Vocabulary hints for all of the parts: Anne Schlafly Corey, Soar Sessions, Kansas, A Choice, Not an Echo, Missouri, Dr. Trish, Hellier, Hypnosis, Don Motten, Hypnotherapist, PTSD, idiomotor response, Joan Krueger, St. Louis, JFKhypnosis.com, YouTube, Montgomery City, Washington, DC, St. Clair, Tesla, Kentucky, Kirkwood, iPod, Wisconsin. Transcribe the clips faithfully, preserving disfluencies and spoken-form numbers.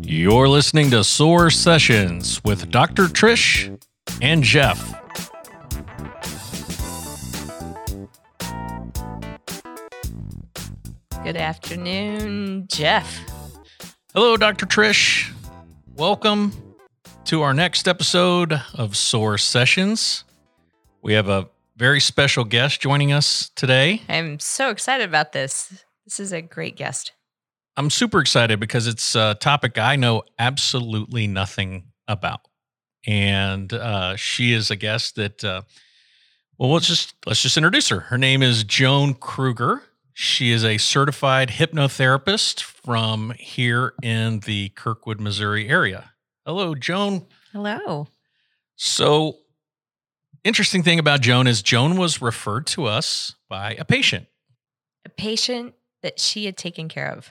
You're listening to Soar Sessions with Doctor Trish and Jeff. Good afternoon, Jeff. Hello, Doctor Trish. Welcome to our next episode of Soar Sessions. We have a very special guest joining us today. I'm so excited about this. This is a great guest. I'm super excited because it's a topic I know absolutely nothing about. And uh, she is a guest that, uh, well, let's just, let's just introduce her. Her name is Joan Krueger. She is a certified hypnotherapist from here in the Kirkwood, Missouri area. Hello, Joan. Hello. So, interesting thing about Joan is Joan was referred to us by a patient. A patient that she had taken care of.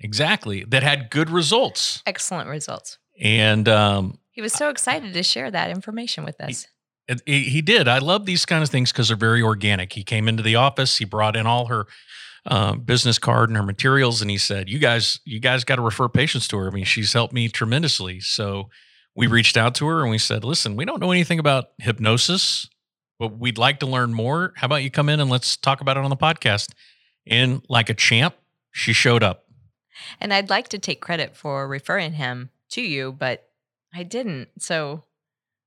Exactly. That had good results. Excellent results. And um, he was so excited to share that information with us. He, he did. I love these kind of things because they're very organic. He came into the office. He brought in all her um, business card and her materials. And he said, you guys, you guys got to refer patients to her. I mean, she's helped me tremendously. So we reached out to her and we said, listen, we don't know anything about hypnosis, but we'd like to learn more. How about you come in and let's talk about it on the podcast? And like a champ, she showed up. And I'd like to take credit for referring him to you, but I didn't. So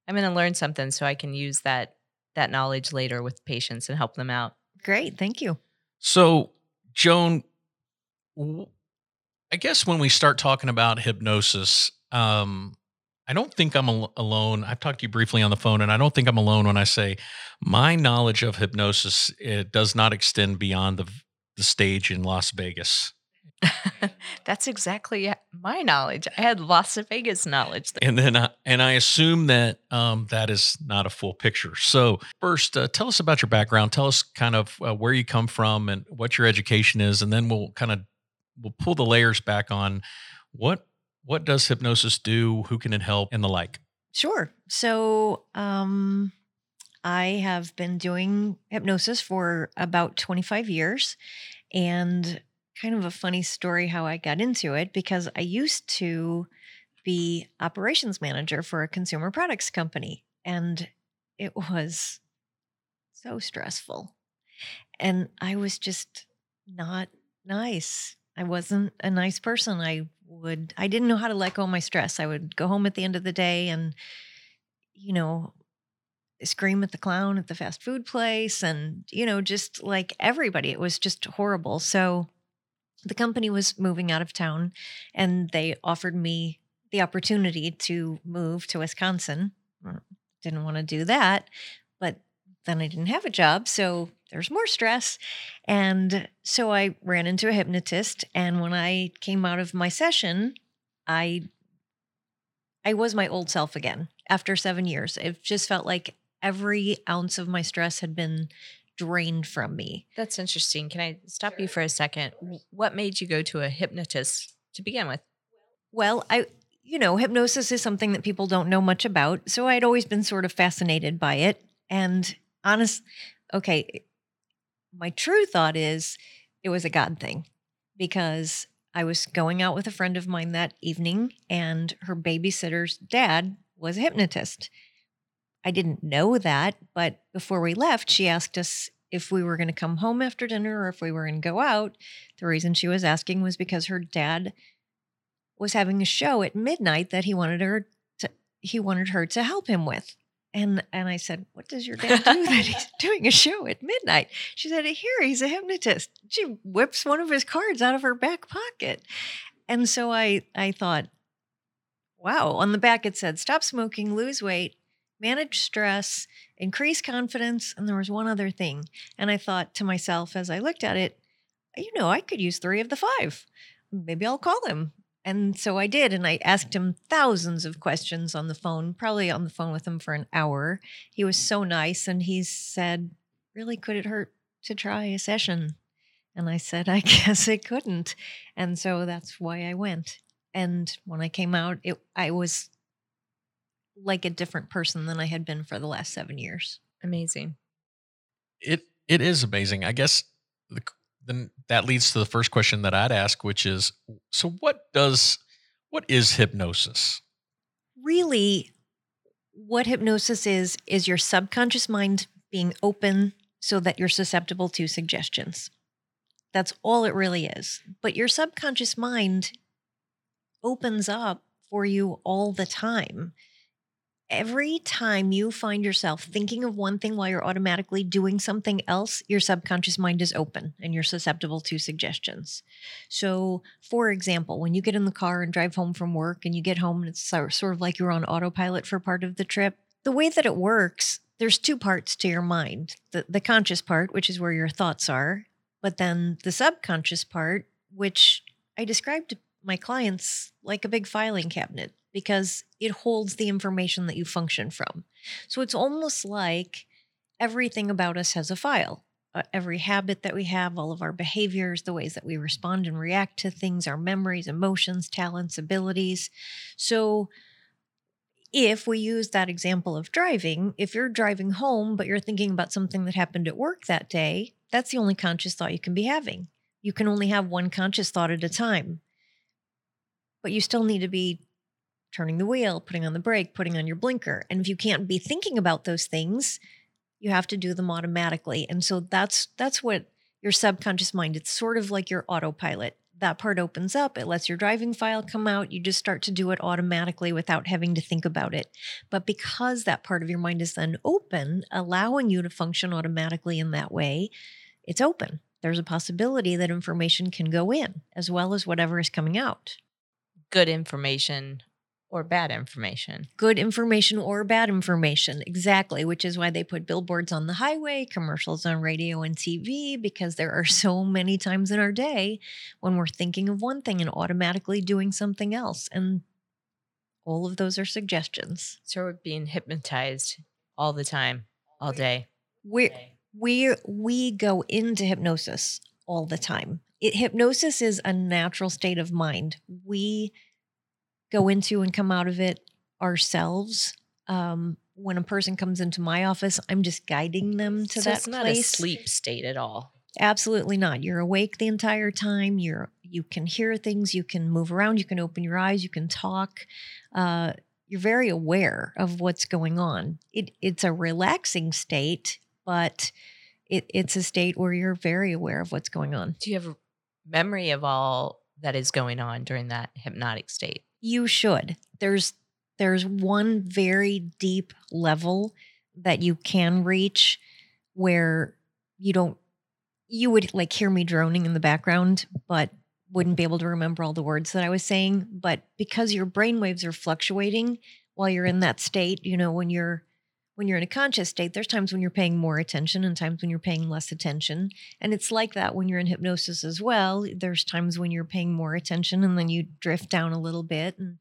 I'm going to learn something so I can use that that knowledge later with patients and help them out. Great. Thank you. So, Joan, I guess when we start talking about hypnosis, um, I don't think I'm al- alone. I've talked to you briefly on the phone, and I don't think I'm alone when I say my knowledge of hypnosis, it does not extend beyond the, the stage in Las Vegas. That's exactly my knowledge. I had Las Vegas knowledge. There. And then, I, and I assume that um, that is not a full picture. So first, uh, tell us about your background. Tell us kind of uh, where you come from and what your education is, and then we'll kind of we'll pull the layers back on what what does hypnosis do, who can it help, and the like. Sure. So um, I have been doing hypnosis for about twenty-five years, and kind of a funny story how I got into it, because I used to be operations manager for a consumer products company, and it was so stressful. And I was just not nice. I wasn't a nice person. I would, I didn't know how to let go of my stress. I would go home at the end of the day and, you know, scream at the clown at the fast food place and, you know, just like everybody. It was just horrible. So the company was moving out of town, and they offered me the opportunity to move to Wisconsin. Didn't want to do that, but then I didn't have a job, so there's more stress. And so I ran into a hypnotist, and when I came out of my session, I I was my old self again after seven years. It just felt like every ounce of my stress had been drained from me. That's interesting. Can I stop Sure. you for a second? What made you go to a hypnotist to begin with? Well, I, you know, hypnosis is something that people don't know much about. So I'd always been sort of fascinated by it. And honest, okay, my true thought is it was a God thing, because I was going out with a friend of mine that evening, and her babysitter's dad was a hypnotist. I didn't know that, but before we left, she asked us if we were going to come home after dinner or if we were going to go out. The reason she was asking was because her dad was having a show at midnight that he wanted her to, he wanted her to help him with. And and I said, what does your dad do that he's doing a show at midnight? She said, here, he's a hypnotist. She whips one of his cards out of her back pocket. And so I, I thought, wow. On the back, it said, stop smoking, lose weight, manage stress, increase confidence, and there was one other thing. And I thought to myself as I looked at it, you know, I could use three of the five. Maybe I'll call him. And so I did, and I asked him thousands of questions on the phone, probably on the phone with him for an hour. He was so nice, and he said, really, could it hurt to try a session? And I said, I guess it couldn't. And so that's why I went. And when I came out, it, I was like a different person than I had been for the last seven years. Amazing. It it is amazing. I guess the, then that leads to the first question that I'd ask, which is, so what does what is hypnosis? Really, what hypnosis is is your subconscious mind being open so that you're susceptible to suggestions. That's all it really is. But your subconscious mind opens up for you all the time. Every time you find yourself thinking of one thing while you're automatically doing something else, your subconscious mind is open and you're susceptible to suggestions. So, for example, when you get in the car and drive home from work and you get home and it's sort of like you're on autopilot for part of the trip, the way that it works, there's two parts to your mind. The, the conscious part, which is where your thoughts are, but then the subconscious part, which I described to my clients like a big filing cabinet, because it holds the information that you function from. So it's almost like everything about us has a file. Uh, every habit that we have, all of our behaviors, the ways that we respond and react to things, our memories, emotions, talents, abilities. So if we use that example of driving, if you're driving home, but you're thinking about something that happened at work that day, that's the only conscious thought you can be having. You can only have one conscious thought at a time, but you still need to be turning the wheel, putting on the brake, putting on your blinker. And if you can't be thinking about those things, you have to do them automatically. And so that's that's what your subconscious mind, it's sort of like your autopilot. That part opens up, it lets your driving file come out, you just start to do it automatically without having to think about it. But because that part of your mind is then open, allowing you to function automatically in that way, it's open. There's a possibility that information can go in as well as whatever is coming out. Good information or bad information. Good information or bad information, exactly, which is why they put billboards on the highway, commercials on radio and T V, because there are so many times in our day when we're thinking of one thing and automatically doing something else. And all of those are suggestions. So we're being hypnotized all the time, all day. We we we go into hypnosis all the time. It, hypnosis is a natural state of mind. We go into and come out of it ourselves. Um, when a person comes into my office, I'm just guiding them to so that it's not place. A sleep state at all. Absolutely not. You're awake the entire time. You're you can hear things. You can move around. You can open your eyes. You can talk. Uh, you're very aware of what's going on. It it's a relaxing state, but it, it's a state where you're very aware of what's going on. Do you have a memory of all that is going on during that hypnotic state? You should. There's there's one very deep level that you can reach where you don't, you would like hear me droning in the background, but wouldn't be able to remember all the words that I was saying. But because your brainwaves are fluctuating while you're in that state, you know, when you're when you're in a conscious state, there's times when you're paying more attention and times when you're paying less attention. And it's like that when you're in hypnosis as well. There's times when you're paying more attention and then you drift down a little bit and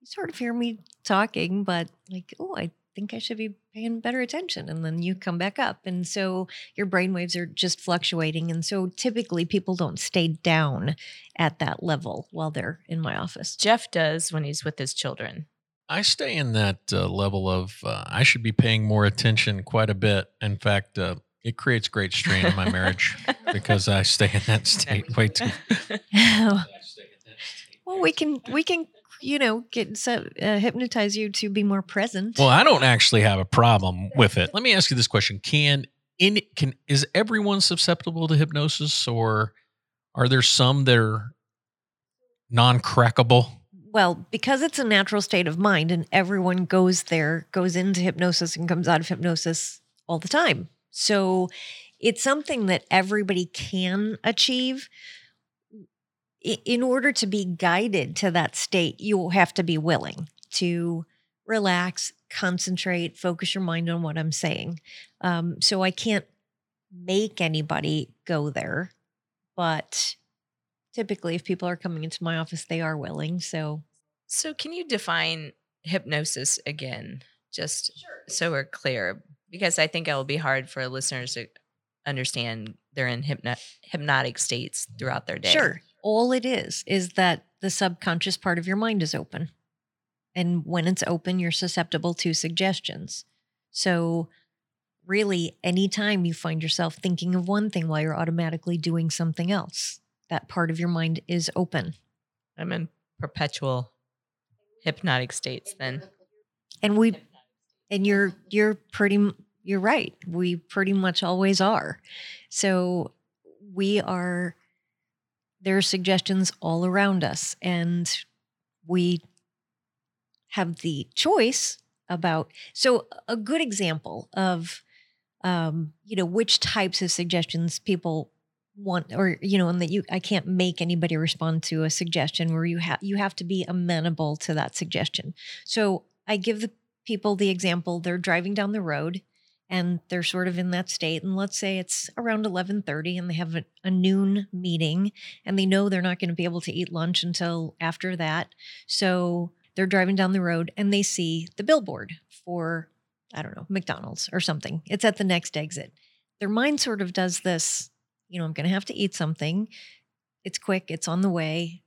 you sort of hear me talking, but like, oh, I think I should be paying better attention. And then you come back up. And so your brainwaves are just fluctuating. And so typically people don't stay down at that level while they're in my office. Jeff does when he's with his children. I stay in that uh, level of uh, I should be paying more attention quite a bit. In fact, uh, it creates great strain in my marriage because I stay in that state way too. Well, we can we can you know get so, uh, hypnotize you to be more present. Well, I don't actually have a problem with it. Let me ask you this question: Can in can is everyone susceptible to hypnosis, or are there some that are non-crackable? Well, because it's a natural state of mind and everyone goes there, goes into hypnosis and comes out of hypnosis all the time. So it's something that everybody can achieve. In order to be guided to that state, you will have to be willing to relax, concentrate, focus your mind on what I'm saying. Um, so I can't make anybody go there, but typically, if people are coming into my office, they are willing. So, so can you define hypnosis again, just sure, so we're clear? Because I think it will be hard for listeners to understand they're in hypno- hypnotic states throughout their day. Sure. All it is is that the subconscious part of your mind is open. And when it's open, you're susceptible to suggestions. So really anytime you find yourself thinking of one thing while you're automatically doing something else, that part of your mind is open. I'm in perpetual hypnotic states then. And we, and you're, you're pretty, you're right. We pretty much always are. So we are, there are suggestions all around us, and we have the choice about, so a good example of, um, you know, which types of suggestions people want, or, you know, and that you, I can't make anybody respond to a suggestion where you have, you have to be amenable to that suggestion. So I give the people the example, they're driving down the road and they're sort of in that state. And let's say it's around eleven thirty and they have a, a noon meeting and they know they're not going to be able to eat lunch until after that. So they're driving down the road and they see the billboard for, I don't know, McDonald's or something. It's at the next exit. Their mind sort of does this, you know, I'm going to have to eat something. It's quick. It's on the way.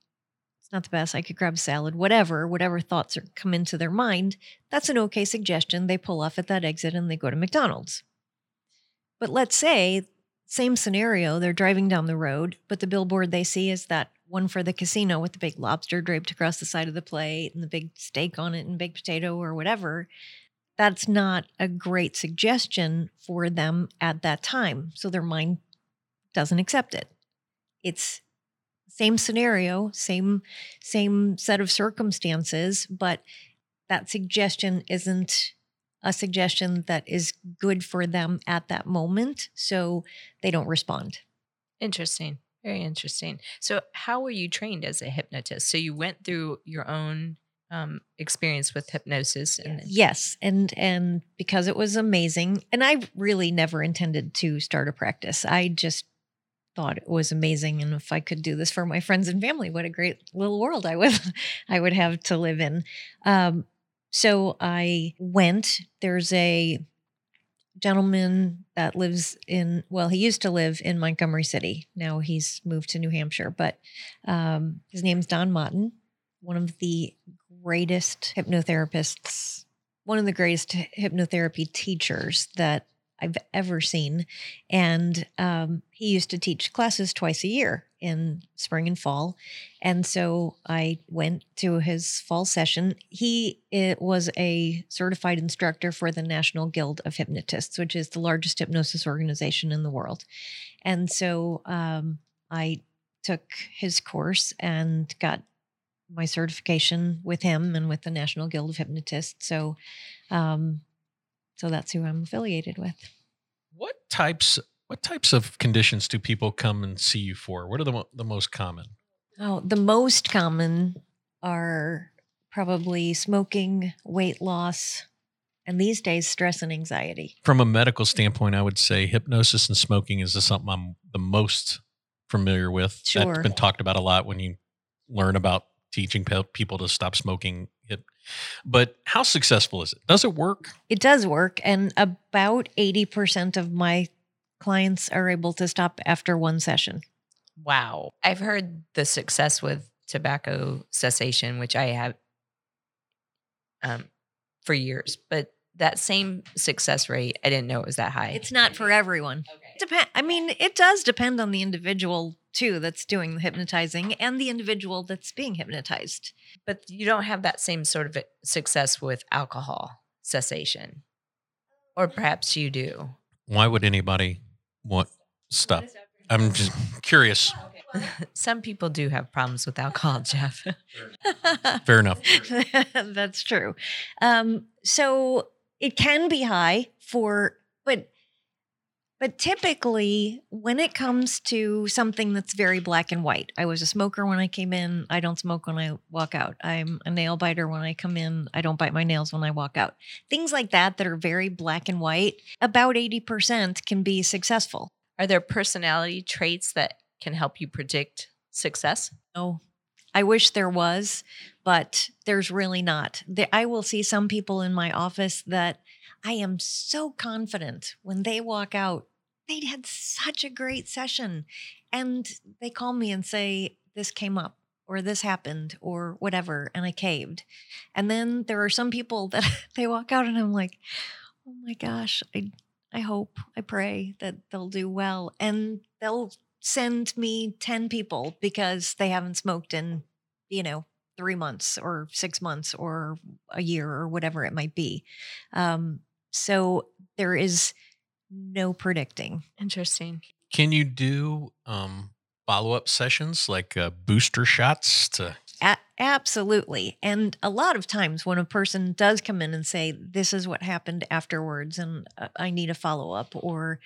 It's not the best. I could grab a salad, whatever, whatever thoughts are, come into their mind. That's an okay suggestion. They pull off at that exit and they go to McDonald's. But let's say, same scenario, they're driving down the road, but the billboard they see is that one for the casino with the big lobster draped across the side of the plate and the big steak on it and baked potato or whatever. That's not a great suggestion for them at that time. So their mind doesn't accept it. It's same scenario, same, same set of circumstances, but that suggestion isn't a suggestion that is good for them at that moment. So they don't respond. Interesting. Very interesting. So how were you trained as a hypnotist? So you went through your own um, experience with hypnosis. And yes. And, and because it was amazing, and I really never intended to start a practice. I just thought it was amazing. And if I could do this for my friends and family, what a great little world I would, I would have to live in. Um, so I went, there's a gentleman that lives in, well, he used to live in Montgomery City. Now he's moved to New Hampshire, but um, his name's Don Motten, one of the greatest hypnotherapists, one of the greatest hypnotherapy teachers that I've ever seen. And um, he used to teach classes twice a year in spring and fall. And so I went to his fall session. He it was a certified instructor for the National Guild of Hypnotists, which is the largest hypnosis organization in the world. And so um, I took his course and got my certification with him and with the National Guild of Hypnotists. So um, So that's who I'm affiliated with. What types what types of conditions do people come and see you for? What are the the most common? Oh, the most common are probably smoking, weight loss, and these days stress and anxiety. From a medical standpoint, I would say hypnosis and smoking is something I'm the most familiar with. Sure. That's been talked about a lot when you learn about teaching people to stop smoking it. But how successful is it? Does it work? It does work. And about eighty percent of my clients are able to stop after one session. Wow. I've heard the success with tobacco cessation, which I have um, for years, but that same success rate, I didn't know it was that high. It's not for everyone. Okay. Dep- I mean, it does depend on the individual too, that's doing the hypnotizing and the individual that's being hypnotized. But you don't have that same sort of success with alcohol cessation, or perhaps you do. Why would anybody want stop? I'm just curious. Some people do have problems with alcohol, Jeff. Fair enough. That's true. Um, so it can be high for, but But typically, when it comes to something that's very black and white, I was a smoker when I came in. I don't smoke when I walk out. I'm a nail biter when I come in. I don't bite my nails when I walk out. Things like that that are very black and white, about eighty percent can be successful. Are there personality traits that can help you predict success? No. I wish there was, but there's really not. I will see some people in my office that I am so confident when they walk out, they'd had such a great session, and they call me and say, this came up or this happened or whatever. And I caved. And then there are some people that they walk out and I'm like, oh my gosh, I, I hope, I pray that they'll do well. And they'll send me ten people because they haven't smoked in, you know, three months or six months or a year or whatever it might be. Um, so there is no predicting. Interesting. Can you do um, follow-up sessions like uh, booster shots to... A- absolutely. And a lot of times when a person does come in and say, this is what happened afterwards and uh, I need a follow-up, or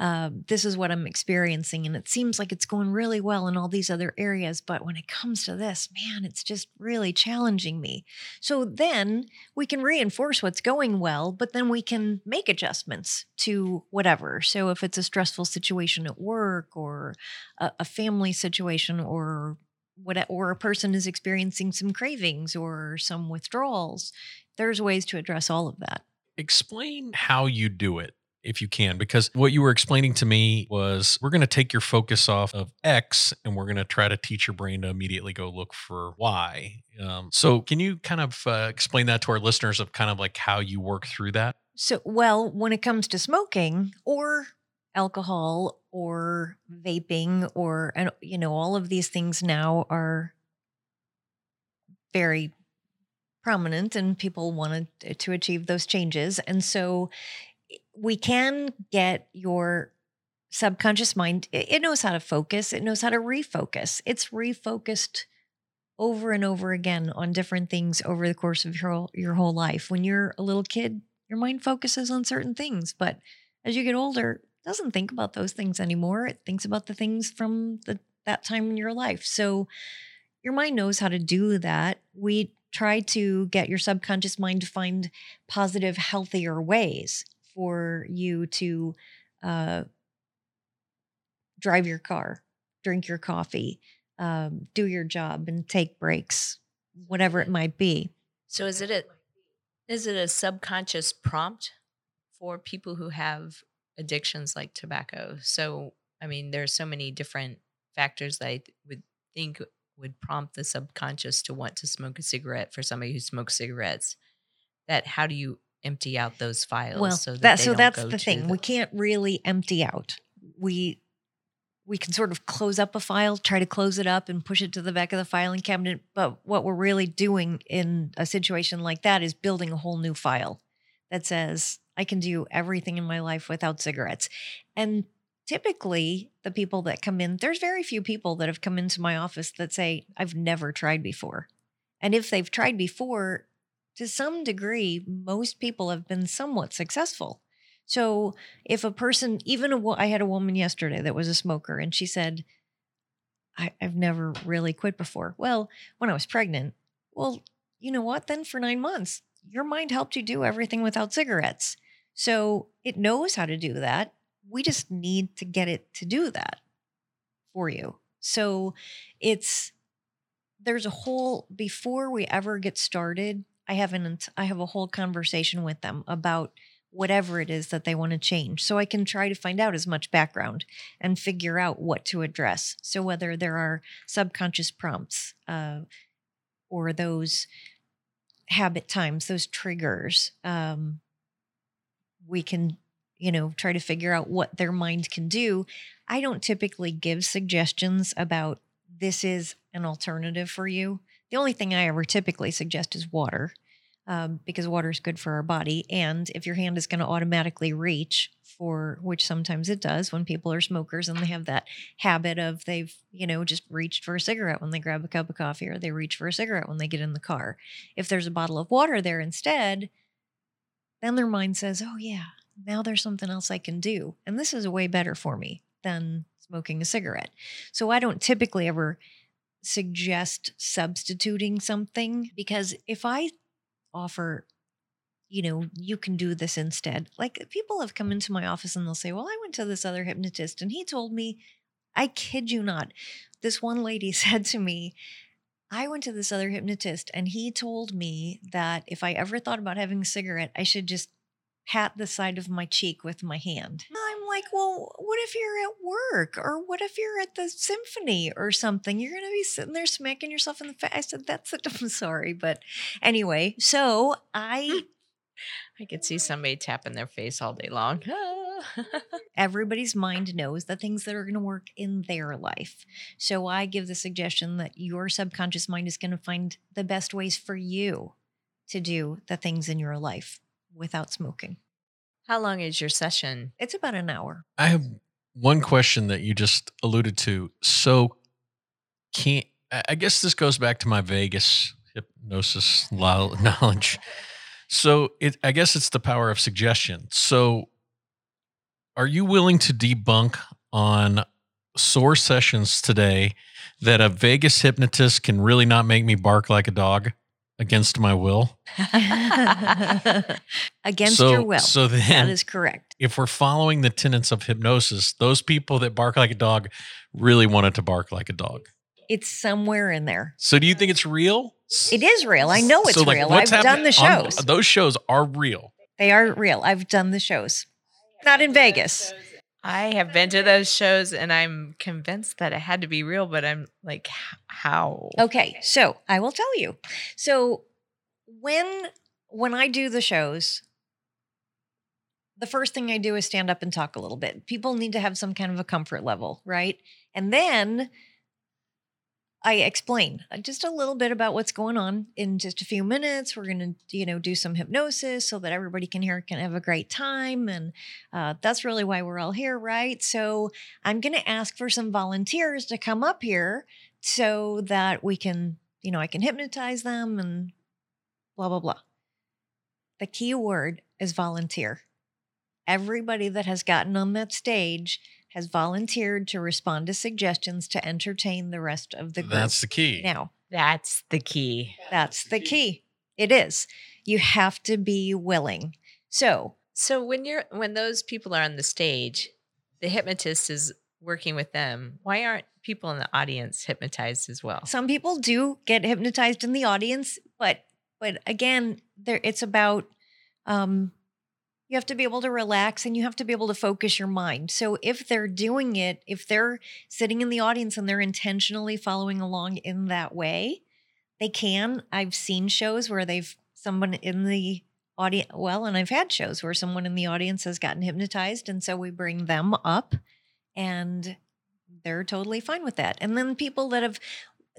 uh, this is what I'm experiencing and it seems like it's going really well in all these other areas, but when it comes to this, man, it's just really challenging me. So then we can reinforce what's going well, but then we can make adjustments to whatever. So if it's a stressful situation at work or a, a family situation, or What, or a person is experiencing some cravings or some withdrawals, there's ways to address all of that. Explain how you do it, if you can, because what you were explaining to me was, we're going to take your focus off of X and we're going to try to teach your brain to immediately go look for Y. Um, so can you kind of uh, explain that to our listeners of kind of like how you work through that? So, well, when it comes to smoking or alcohol or vaping or, and you know, all of these things now are very prominent and people wanted to achieve those changes. And so we can get your subconscious mind, it knows how to focus, it knows how to refocus. It's refocused over and over again on different things over the course of your whole, your whole life. When you're a little kid, your mind focuses on certain things, but as you get older, doesn't think about those things anymore. It thinks about the things from the, that time in your life. So your mind knows how to do that. We try to get your subconscious mind to find positive, healthier ways for you to uh, drive your car, drink your coffee, um, do your job and take breaks, whatever it might be. So is it a, is it a subconscious prompt for people who have addictions like tobacco? So, I mean, there are so many different factors that I would think would prompt the subconscious to want to smoke a cigarette for somebody who smokes cigarettes. That how do you empty out those files? Well, so that, that so that's the thing. We can't really empty out. We we can sort of close up a file, try to close it up and push it to the back of the filing cabinet. But what we're really doing in a situation like that is building a whole new file that says, I can do everything in my life without cigarettes. And typically the people that come in, there's very few people that have come into my office that say, I've never tried before. And if they've tried before, to some degree, most people have been somewhat successful. So if a person, even a, I had a woman yesterday that was a smoker and she said, I, I've never really quit before. Well, when I was pregnant, well, you know what? Then for nine months, your mind helped you do everything without cigarettes. So it knows how to do that. We just need to get it to do that for you. So it's, there's a whole, before we ever get started, I haven't, I have a whole conversation with them about whatever it is that they want to change. So I can try to find out as much background and figure out what to address. So whether there are subconscious prompts uh, or those habit times, those triggers, um, we can, you know, try to figure out what their mind can do. I don't typically give suggestions about this is an alternative for you. The only thing I ever typically suggest is water, um, because water is good for our body. And if your hand is going to automatically reach for, which sometimes it does when people are smokers and they have that habit of they've, you know, just reached for a cigarette when they grab a cup of coffee, or they reach for a cigarette when they get in the car. If there's a bottle of water there instead, then their mind says, oh yeah, now there's something else I can do. And this is way better for me than smoking a cigarette. So I don't typically ever suggest substituting something, because if I offer, you know, you can do this instead, like people have come into my office and they'll say, well, I went to this other hypnotist and he told me, I kid you not, this one lady said to me, I went to this other hypnotist and he told me that if I ever thought about having a cigarette, I should just pat the side of my cheek with my hand. And I'm like, well, what if you're at work, or what if you're at the symphony or something? You're going to be sitting there smacking yourself in the face. I said, that's it. I'm sorry. But anyway, so I... I could see somebody tapping their face all day long. Everybody's mind knows the things that are going to work in their life. So I give the suggestion that your subconscious mind is going to find the best ways for you to do the things in your life without smoking. How long is your session? It's about an hour. I have one question that you just alluded to. So can't, I guess this goes back to my Vegas hypnosis knowledge. So it, I guess it's the power of suggestion. So are you willing to debunk on Soar Sessions today that a Vegas hypnotist can really not make me bark like a dog against my will? Against so, your will. So then, that is correct. If we're following the tenets of hypnosis, those people that bark like a dog really wanted to bark like a dog. It's somewhere in there. So do you think it's real? It is real. I know it's so, like, real. I've done the shows. On, those shows are real. They are real. I've done the shows. Not in Vegas. I have been to those shows and I'm convinced that it had to be real, but I'm like, how? Okay. So I will tell you. So when, when I do the shows, the first thing I do is stand up and talk a little bit. People need to have some kind of a comfort level, right? And then I explain just a little bit about what's going on in just a few minutes. We're going to, you know, do some hypnosis so that everybody can hear, can have a great time. And uh, that's really why we're all here, right? So I'm going to ask for some volunteers to come up here so that we can, you know, I can hypnotize them and blah, blah, blah. The key word is volunteer. Everybody that has gotten on that stage has volunteered to respond to suggestions to entertain the rest of the group. That's the key. Now, that's the key. That's the key. It is. You have to be willing. So, so when you're when those people are on the stage, the hypnotist is working with them. Why aren't people in the audience hypnotized as well? Some people do get hypnotized in the audience, but but again, there it's about um you have to be able to relax and you have to be able to focus your mind. So if they're doing it, if they're sitting in the audience and they're intentionally following along in that way, they can. I've seen shows where they've someone in the audience, well, and I've had shows where someone in the audience has gotten hypnotized. And so we bring them up and they're totally fine with that. And then people that have,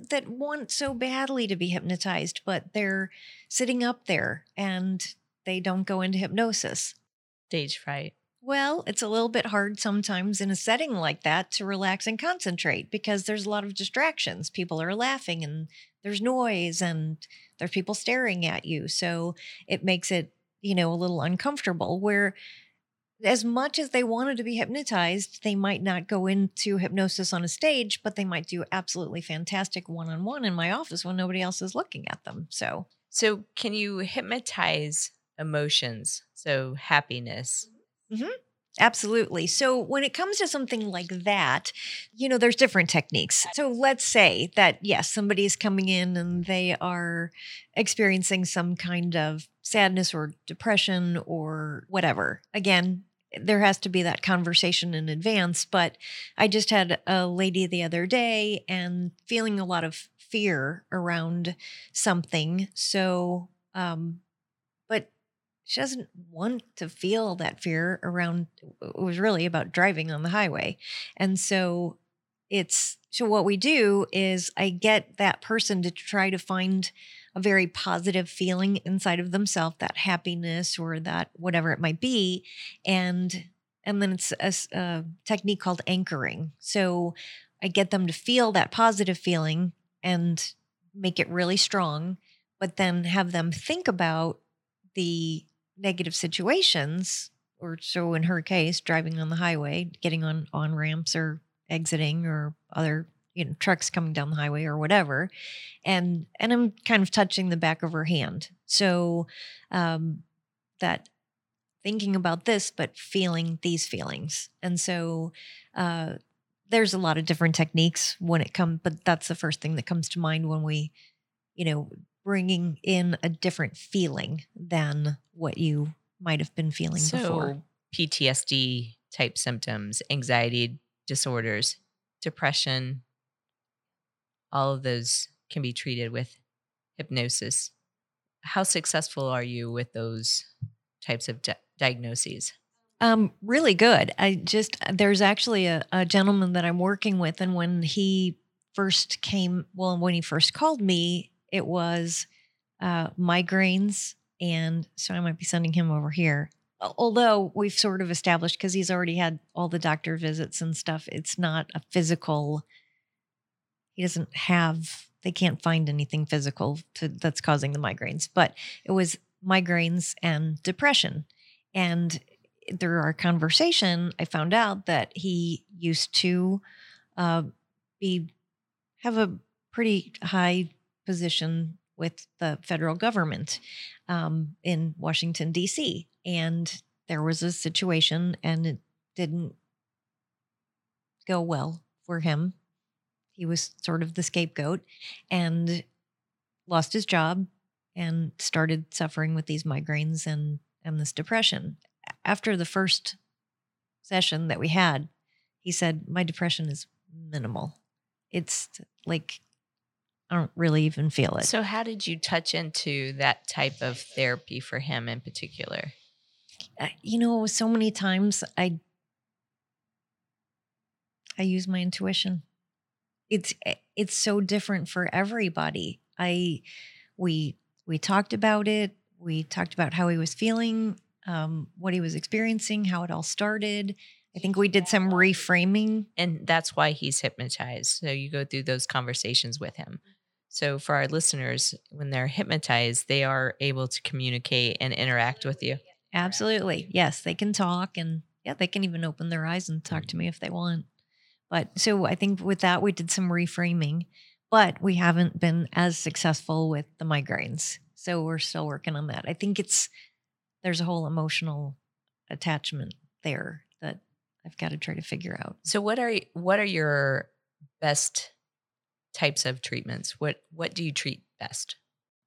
that want so badly to be hypnotized, but they're sitting up there and they don't go into hypnosis. Stage fright. Well, it's a little bit hard sometimes in a setting like that to relax and concentrate because there's a lot of distractions. People are laughing and there's noise and there's people staring at you. So it makes it, you know, a little uncomfortable where as much as they wanted to be hypnotized, they might not go into hypnosis on a stage, but they might do absolutely fantastic one-on-one in my office when nobody else is looking at them. So, so can you hypnotize emotions? So happiness. Mm-hmm. Absolutely. So when it comes to something like that, you know, there's different techniques. So let's say that, yes, somebody is coming in and they are experiencing some kind of sadness or depression or whatever. Again, there has to be that conversation in advance. But I just had a lady the other day and feeling a lot of fear around something. So, um, she doesn't want to feel that fear around, it was really about driving on the highway. And so it's, so what we do is I get that person to try to find a very positive feeling inside of themselves, that happiness or that whatever it might be. And, and then it's a, a technique called anchoring. So I get them to feel that positive feeling and make it really strong, but then have them think about the negative situations, or so in her case, driving on the highway, getting on, on ramps or exiting or other, you know, trucks coming down the highway or whatever. And, and I'm kind of touching the back of her hand. So, um, that thinking about this, but feeling these feelings. And so, uh, there's a lot of different techniques when it comes, but that's the first thing that comes to mind when we, you know, bringing in a different feeling than what you might have been feeling so, before. P T S D type symptoms, anxiety disorders, depression, all of those can be treated with hypnosis. How successful are you with those types of di- diagnoses? Um, really good. I just, there's actually a, a gentleman that I'm working with. And when he first came, well, when he first called me, it was uh, migraines. And so I might be sending him over here. Although we've sort of established, because he's already had all the doctor visits and stuff, it's not a physical, he doesn't have, they can't find anything physical to, that's causing the migraines. But it was migraines and depression. And through our conversation, I found out that he used to uh, be have a pretty high position with the federal government um, in Washington, D C, and there was a situation and it didn't go well for him. He was sort of the scapegoat and lost his job and started suffering with these migraines and, and this depression. After the first session that we had, he said, my depression is minimal. It's like, I don't really even feel it. So how did you touch into that type of therapy for him in particular? You know, so many times I, I use my intuition. It's, it's so different for everybody. I, we, we talked about it. We talked about how he was feeling, um, what he was experiencing, how it all started. I think we did some reframing. And that's why he's hypnotized. So you go through those conversations with him. So for our listeners, when they're hypnotized, they are able to communicate and interact with you. Absolutely. Yes, they can talk, and yeah, they can even open their eyes and talk to me if they want. But so I think with that, we did some reframing, but we haven't been as successful with the migraines. So we're still working on that. I think it's, there's a whole emotional attachment there that I've got to try to figure out. So what are, what are your best types of treatments? What, what do you treat best?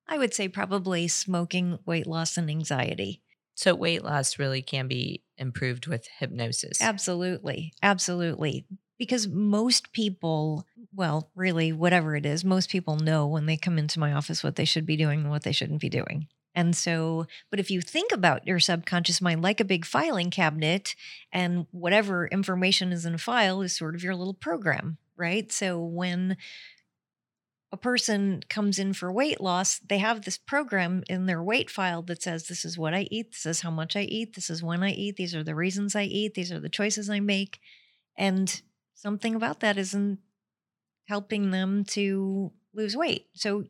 I would say probably smoking, weight loss, and anxiety. So weight loss really can be improved with hypnosis. Absolutely. Absolutely. Because most people, well, really, whatever it is, most people know when they come into my office what they should be doing and what they shouldn't be doing. And so, but if you think about your subconscious mind like a big filing cabinet, and whatever information is in a file is sort of your little program, right? So when a person comes in for weight loss, they have this program in their weight file that says, this is what I eat, this is how much I eat, this is when I eat, these are the reasons I eat, these are the choices I make. And something about that isn't helping them to lose weight. So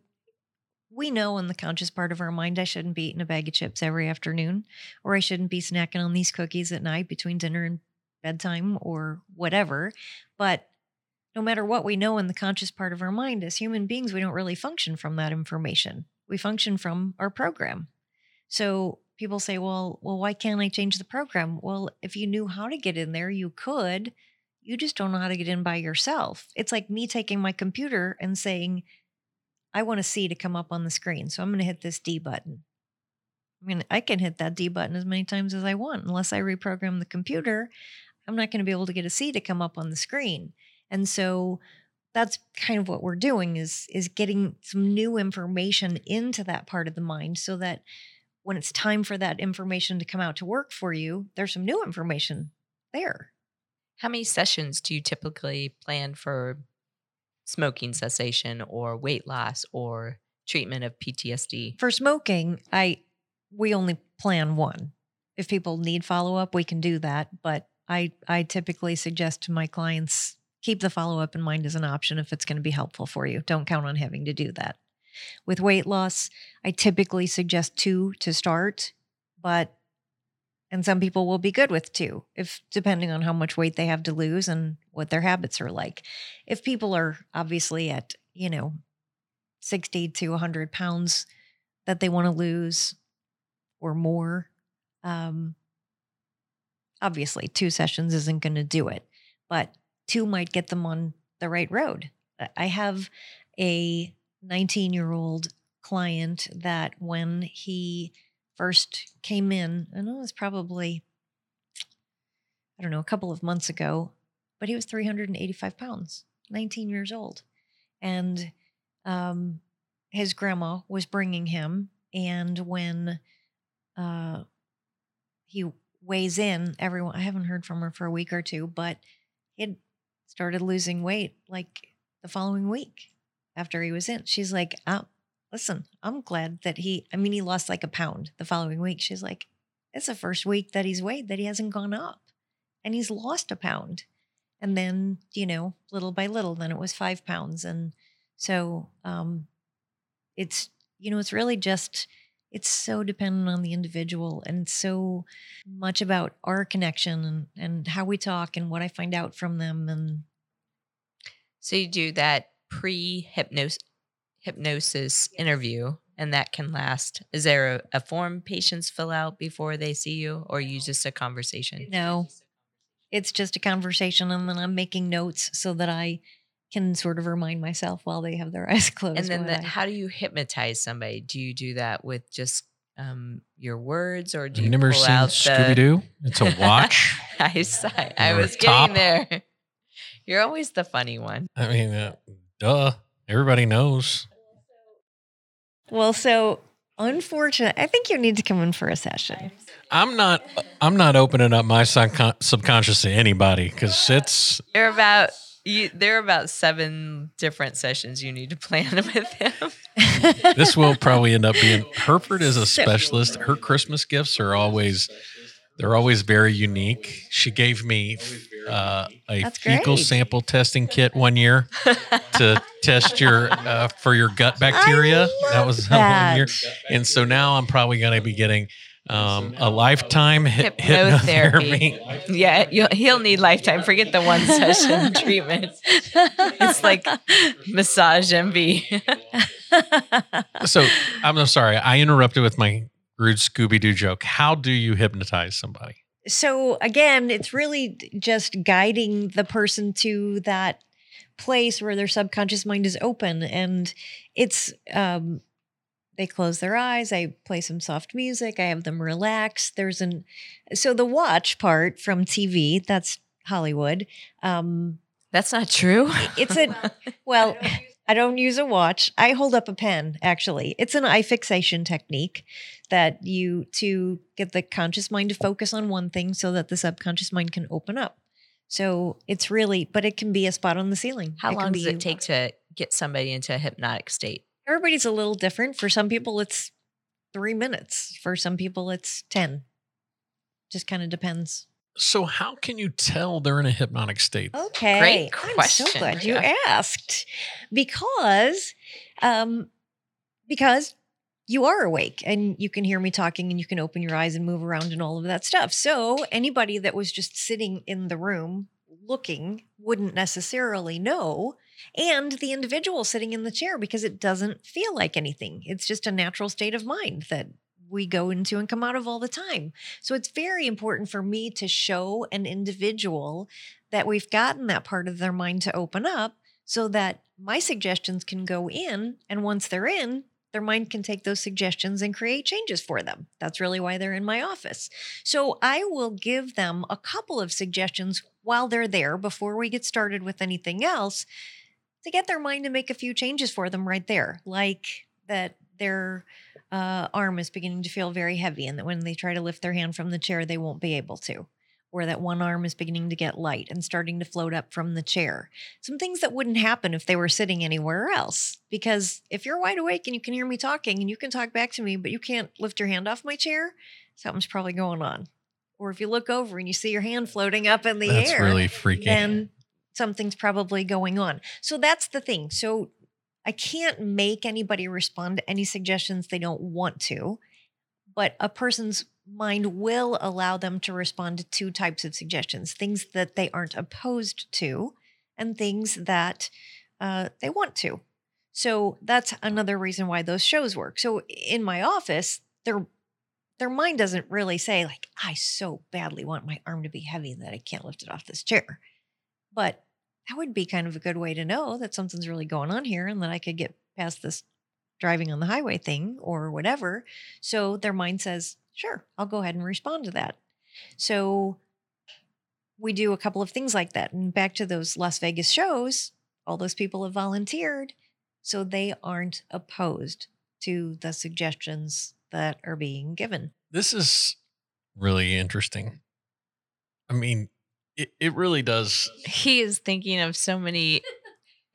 we know in the conscious part of our mind, I shouldn't be eating a bag of chips every afternoon, or I shouldn't be snacking on these cookies at night between dinner and bedtime or whatever. But no matter what we know in the conscious part of our mind, as human beings, we don't really function from that information. We function from our program. So people say, well, well, why can't I change the program? Well, if you knew how to get in there, you could. You just don't know how to get in by yourself. It's like me taking my computer and saying, I want a C to come up on the screen, so I'm going to hit this D button. I mean, I can hit that D button as many times as I want. Unless I reprogram the computer, I'm not going to be able to get a C to come up on the screen. And so that's kind of what we're doing is, is getting some new information into that part of the mind so that when it's time for that information to come out to work for you, there's some new information there. How many sessions do you typically plan for smoking cessation or weight loss or treatment of P T S D? For smoking, I we only plan one. If people need follow-up, we can do that. But I, I typically suggest to my clients, keep the follow-up in mind as an option if it's going to be helpful for you. Don't count on having to do that. With weight loss, I typically suggest two to start, but, and some people will be good with two, if depending on how much weight they have to lose and what their habits are like. If people are obviously at, you know, sixty to one hundred pounds that they want to lose or more, um, obviously two sessions isn't going to do it, but two might get them on the right road. I have a nineteen-year-old client that when he first came in, and it was probably, I don't know, a couple of months ago, but he was three hundred eighty-five pounds, nineteen years old. And um, his grandma was bringing him. And when uh, he weighs in. Everyone, I haven't heard from her for a week or two, but he had started losing weight like the following week after he was in. She's like, oh, listen, I'm glad that he, I mean, he lost like a pound the following week. She's like, it's the first week that he's weighed that he hasn't gone up and he's lost a pound. And then, you know, little by little, then it was five pounds. And so um, it's, you know, it's really just, it's so dependent on the individual and so much about our connection and, and how we talk and what I find out from them. And so you do that pre-hypnosis hypnosis interview, and that can last. Is there a, a form patients fill out before they see you, or you just a conversation? No, it's just a conversation. And then I'm making notes so that I can sort of remind myself while they have their eyes closed. And then the, I, how do you hypnotize somebody? Do you do that with just um, your words, or do you, you never pull seen out Scooby-Doo? The... It's a watch. I, I, I was getting there. You're always the funny one. I mean, uh, duh. Everybody knows. Well, so unfortunately, I think you need to come in for a session. I'm not. I'm not opening up my subcon- subconscious to anybody because it's. You're about. You, there are about seven different sessions you need to plan with him. This will probably end up being. Herford is a specialist. Her Christmas gifts are always. They're always very unique. She gave me uh, a That's fecal great. sample testing kit one year to test your uh, for your gut bacteria. That was that. one year, and so now I'm probably going to be getting um, a lifetime hypnotherapy. hypnotherapy. Yeah, you'll, he'll need lifetime. Forget the one session treatment. It's like massage envy. So I'm sorry, I interrupted with my. Rude Scooby-Doo joke. How do you hypnotize somebody? So again, it's really just guiding the person to that place where their subconscious mind is open. And it's, um, they close their eyes. I play some soft music. I have them relax. There's an, so the watch part from T V, that's Hollywood. Um, that's not true. It's a, well, I don't use a watch. I hold up a pen, actually. It's an eye fixation technique that you to get the conscious mind to focus on one thing so that the subconscious mind can open up. So it's really, but it can be a spot on the ceiling. How long does it take to get somebody into a hypnotic state? Everybody's a little different. For some people, it's three minutes. For some people, it's ten. Just kind of depends. So how can you tell they're in a hypnotic state? Okay. Great question. I'm so glad you yeah. asked. Because, um, because you are awake and you can hear me talking and you can open your eyes and move around and all of that stuff. So anybody that was just sitting in the room looking wouldn't necessarily know. And the individual sitting in the chair, because it doesn't feel like anything. It's just a natural state of mind that we go into and come out of all the time. So it's very important for me to show an individual that we've gotten that part of their mind to open up so that my suggestions can go in. And once they're in, their mind can take those suggestions and create changes for them. That's really why they're in my office. So I will give them a couple of suggestions while they're there before we get started with anything else to get their mind to make a few changes for them right there. Like that they're... Uh, arm is beginning to feel very heavy and that when they try to lift their hand from the chair, they won't be able to, or that one arm is beginning to get light and starting to float up from the chair. Some things that wouldn't happen if they were sitting anywhere else, because if you're wide awake and you can hear me talking and you can talk back to me, but you can't lift your hand off my chair, something's probably going on. Or if you look over and you see your hand floating up in the that's air, really freaky. Then something's probably going on. So that's the thing. So I can't make anybody respond to any suggestions they don't want to, but a person's mind will allow them to respond to two types of suggestions, things that they aren't opposed to and things that uh, they want to. So that's another reason why those shows work. So in my office, their their mind doesn't really say like, I so badly want my arm to be heavy that I can't lift it off this chair. But that would be kind of a good way to know that something's really going on here and that I could get past this driving on the highway thing or whatever. So their mind says, sure, I'll go ahead and respond to that. So we do a couple of things like that. And back to those Las Vegas shows, all those people have volunteered. So they aren't opposed to the suggestions that are being given. This is really interesting. I mean, it, it really does. He is thinking of so many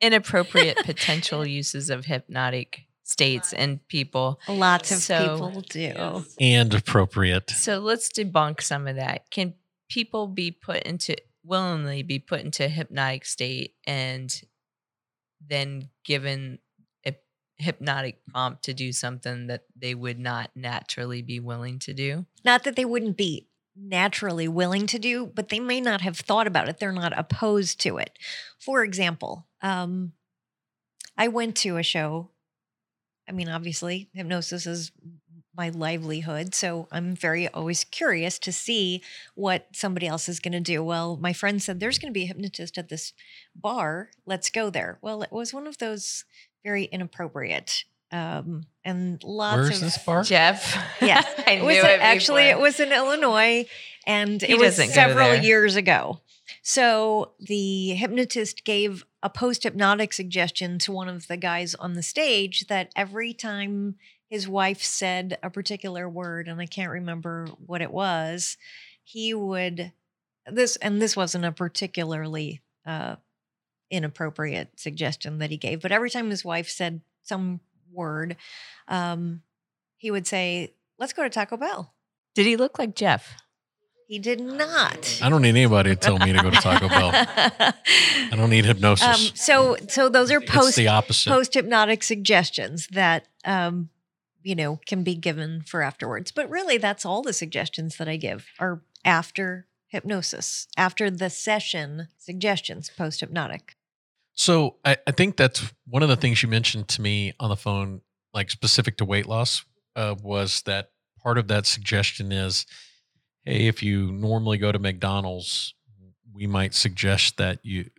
inappropriate potential uses of hypnotic states and people. Lots of so, people do. And appropriate. So let's debunk some of that. Can people be put into, willingly be put into a hypnotic state and then given a hypnotic prompt to do something that they would not naturally be willing to do? Not that they wouldn't be naturally willing to do, but they may not have thought about it. They're not opposed to it. For example, um, I went to a show. I mean, obviously, hypnosis is my livelihood, so I'm very always curious to see what somebody else is going to do. Well, my friend said, there's going to be a hypnotist at this bar. Let's go there. Well, it was one of those very inappropriate um, and lots Where's of... Where's this bar? Jeff. Yes. I knew it, it Actually, it was in Illinois, and he it was several years ago. So the hypnotist gave a post-hypnotic suggestion to one of the guys on the stage that every time his wife said a particular word, and I can't remember what it was, he would, this, and this wasn't a particularly uh, inappropriate suggestion that he gave, but every time his wife said some word, um, he would say, let's go to Taco Bell. Did he look like Jeff? He did not. I don't need anybody to tell me to go to Taco Bell. I don't need hypnosis. Um, so, so those are post post hypnotic suggestions that um, you know can be given for afterwards. But really, that's all the suggestions that I give are after hypnosis, after the session suggestions, post hypnotic. So, I, I think that's one of the things you mentioned to me on the phone, like specific to weight loss, uh, was that part of that suggestion is, hey, if you normally go to McDonald's, we might suggest that you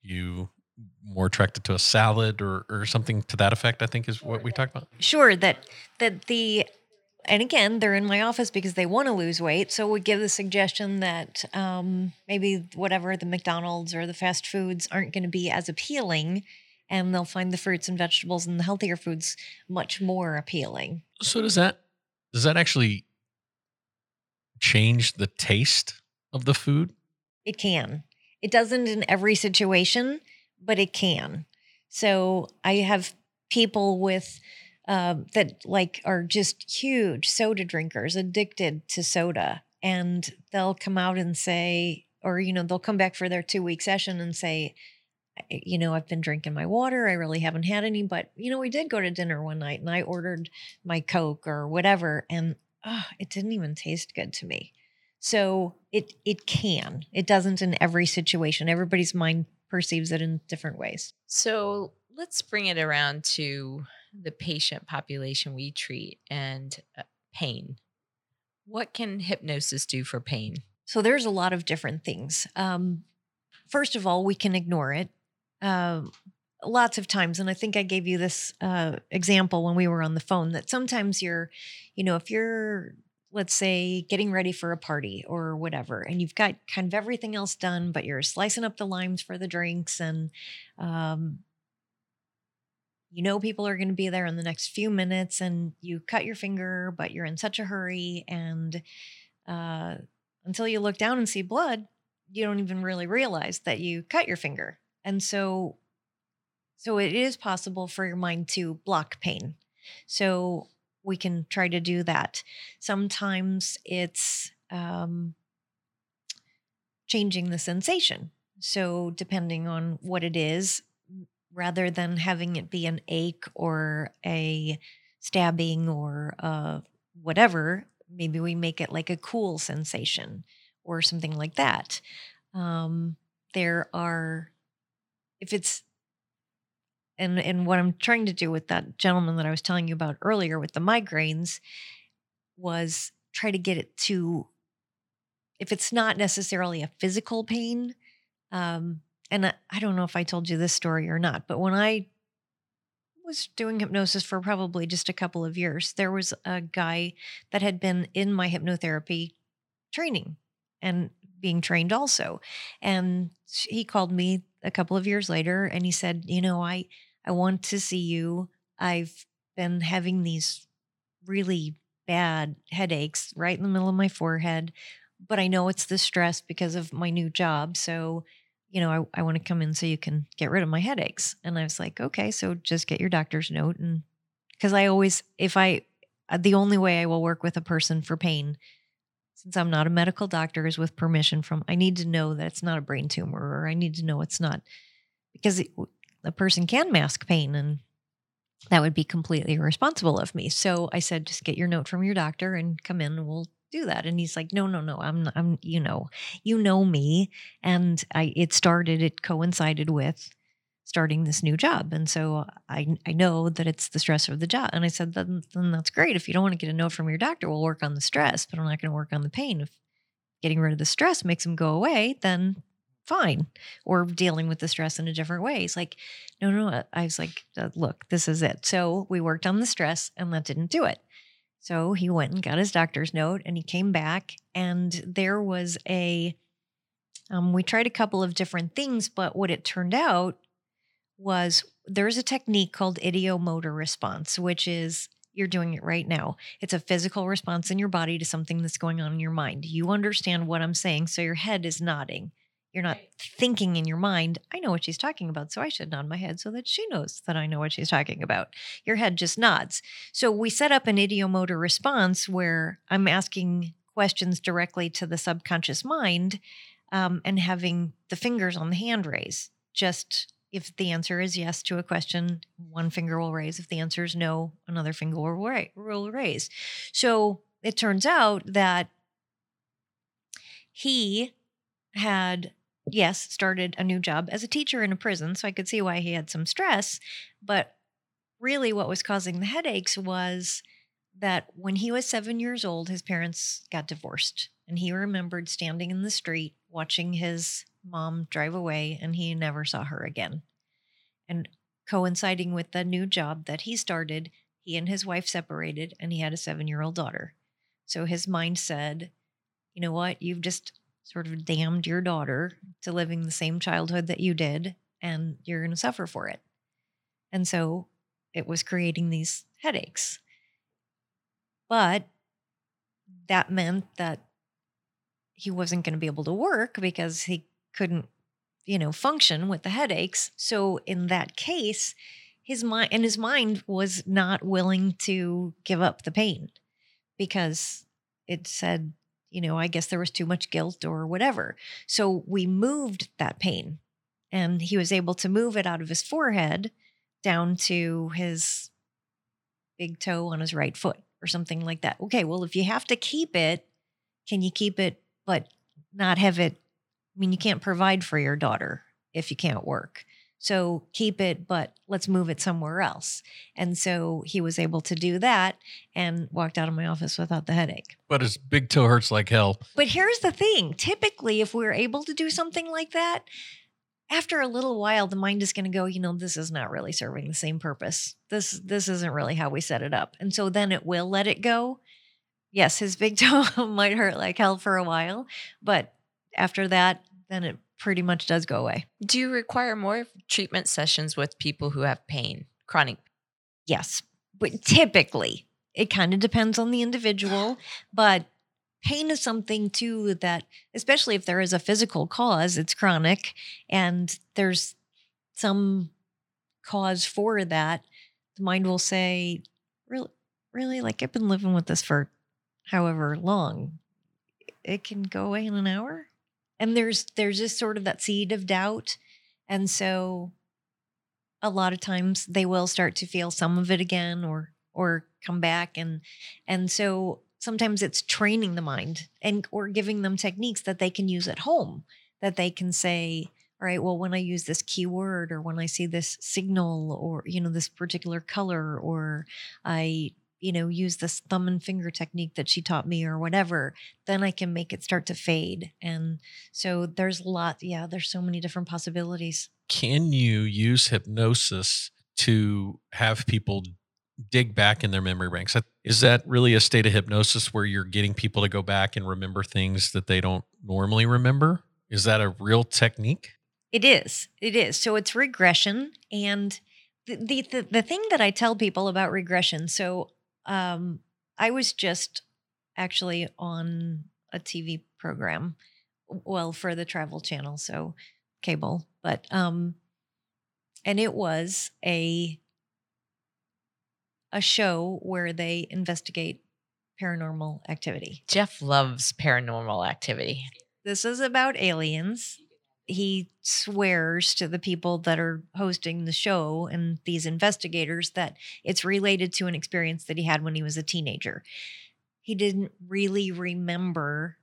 you more attracted to a salad or, or something to that effect, I think is what we talked about. Sure, that that the, and again, they're in my office because they want to lose weight, so we give the suggestion that um, maybe whatever the McDonald's or the fast foods aren't going to be as appealing, and they'll find the fruits and vegetables and the healthier foods much more appealing. So does that does that actually... change the taste of the food? It can. It doesn't in every situation, but it can. So I have people with uh, that like are just huge soda drinkers, addicted to soda, and they'll come out and say, or, you know, they'll come back for their two week session and say, you know, I've been drinking my water. I really haven't had any, but you know, we did go to dinner one night and I ordered my Coke or whatever. And oh, it didn't even taste good to me. So it it can. It doesn't in every situation. Everybody's mind perceives it in different ways. So let's bring it around to the patient population we treat and uh, pain. What can hypnosis do for pain? So there's a lot of different things. Um, first of all, we can ignore it. Uh, Lots of times, and I think I gave you this uh, example when we were on the phone, that sometimes you're, you know, if you're, let's say, getting ready for a party or whatever, and you've got kind of everything else done, but you're slicing up the limes for the drinks and, um, you know, people are going to be there in the next few minutes and you cut your finger, but you're in such a hurry. And uh, until you look down and see blood, you don't even really realize that you cut your finger. And so... So it is possible for your mind to block pain. So we can try to do that. Sometimes it's um, changing the sensation. So depending on what it is, rather than having it be an ache or a stabbing or uh, whatever, maybe we make it like a cool sensation or something like that. Um, there are, if it's, And and what I'm trying to do with that gentleman that I was telling you about earlier with the migraines was try to get it to, if it's not necessarily a physical pain, um, and I, I don't know if I told you this story or not, but when I was doing hypnosis for probably just a couple of years, there was a guy that had been in my hypnotherapy training and being trained also. And he called me a couple of years later and he said, you know, I, I want to see you. I've been having these really bad headaches right in the middle of my forehead, but I know it's the stress because of my new job. So, you know, I, I want to come in so you can get rid of my headaches. And I was like, okay, so just get your doctor's note. And because I always, if I, the only way I will work with a person for pain, since I'm not a medical doctor, is with permission from, I need to know that it's not a brain tumor, or I need to know it's not, because it, a person can mask pain, and that would be completely irresponsible of me. So I said, just get your note from your doctor and come in and we'll do that. And he's like, no, no, no, I'm, I'm, you know, you know me. And I, it started, it coincided with starting this new job. And so I, I know that it's the stress of the job. And I said, then, then that's great. If you don't want to get a note from your doctor, we'll work on the stress, but I'm not going to work on the pain. If getting rid of the stress makes them go away, then fine. Or dealing with the stress in a different way. He's like, no, no. I was like, look, this is it. So we worked on the stress, and that didn't do it. So he went and got his doctor's note, and he came back, and there was a, um, we tried a couple of different things, but what it turned out was there's a technique called idiomotor response, which is, you're doing it right now. It's a physical response in your body to something that's going on in your mind. You understand what I'm saying, so your head is nodding. You're not thinking in your mind, I know what she's talking about, so I should nod my head so that she knows that I know what she's talking about. Your head just nods. So we set up an idiomotor response where I'm asking questions directly to the subconscious mind, um, and having the fingers on the hand raise. Just if the answer is yes to a question, one finger will raise. If the answer is no, another finger will raise. So it turns out that he had... yes, started a new job as a teacher in a prison, so I could see why he had some stress. But really what was causing the headaches was that when he was seven years old, his parents got divorced. And he remembered standing in the street, watching his mom drive away, and he never saw her again. And coinciding with the new job that he started, he and his wife separated, and he had a seven-year-old daughter. So his mind said, you know what, you've just... sort of damned your daughter to living the same childhood that you did, and you're going to suffer for it. And so it was creating these headaches. But that meant that he wasn't going to be able to work because he couldn't, you know, function with the headaches. So in that case, his mind and his mind was not willing to give up the pain because it said, you know, I guess there was too much guilt or whatever. So we moved that pain, and he was able to move it out of his forehead down to his big toe on his right foot or something like that. Okay, well, if you have to keep it, can you keep it but not have it? I mean, you can't provide for your daughter if you can't work. So keep it, but let's move it somewhere else. And so he was able to do that and walked out of my office without the headache. But his big toe hurts like hell. But here's the thing. Typically, if we're able to do something like that, after a little while, the mind is going to go, you know, this is not really serving the same purpose. This, this isn't really how we set it up. And so then it will let it go. Yes, his big toe might hurt like hell for a while, but after that, then it pretty much does go away. Do you require more treatment sessions with people who have pain, chronic? Yes, but typically it kind of depends on the individual, but pain is something too that, especially if there is a physical cause, it's chronic and there's some cause for that. The mind will say, really, really, like I've been living with this for however long. It can go away in an hour. And there's there's just sort of that seed of doubt. And so a lot of times they will start to feel some of it again or or come back. And and so sometimes it's training the mind and or giving them techniques that they can use at home, that they can say, all right, well, when I use this keyword or when I see this signal or, you know, this particular color or I, you know, use this thumb and finger technique that she taught me or whatever, then I can make it start to fade. And so there's a lot. Yeah, there's so many different possibilities. Can you use hypnosis to have people dig back in their memory banks? Is that really a state of hypnosis where you're getting people to go back and remember things that they don't normally remember? Is that a real technique? It is. It is. So it's regression. And the the, the, the thing that I tell people about regression, so Um, I was just actually on a T V program, well, for the Travel Channel, so cable, but, um, and it was a, a show where they investigate paranormal activity. Jeff loves paranormal activity. This is about aliens. He swears to the people that are hosting the show and these investigators that it's related to an experience that he had when he was a teenager. He didn't really remember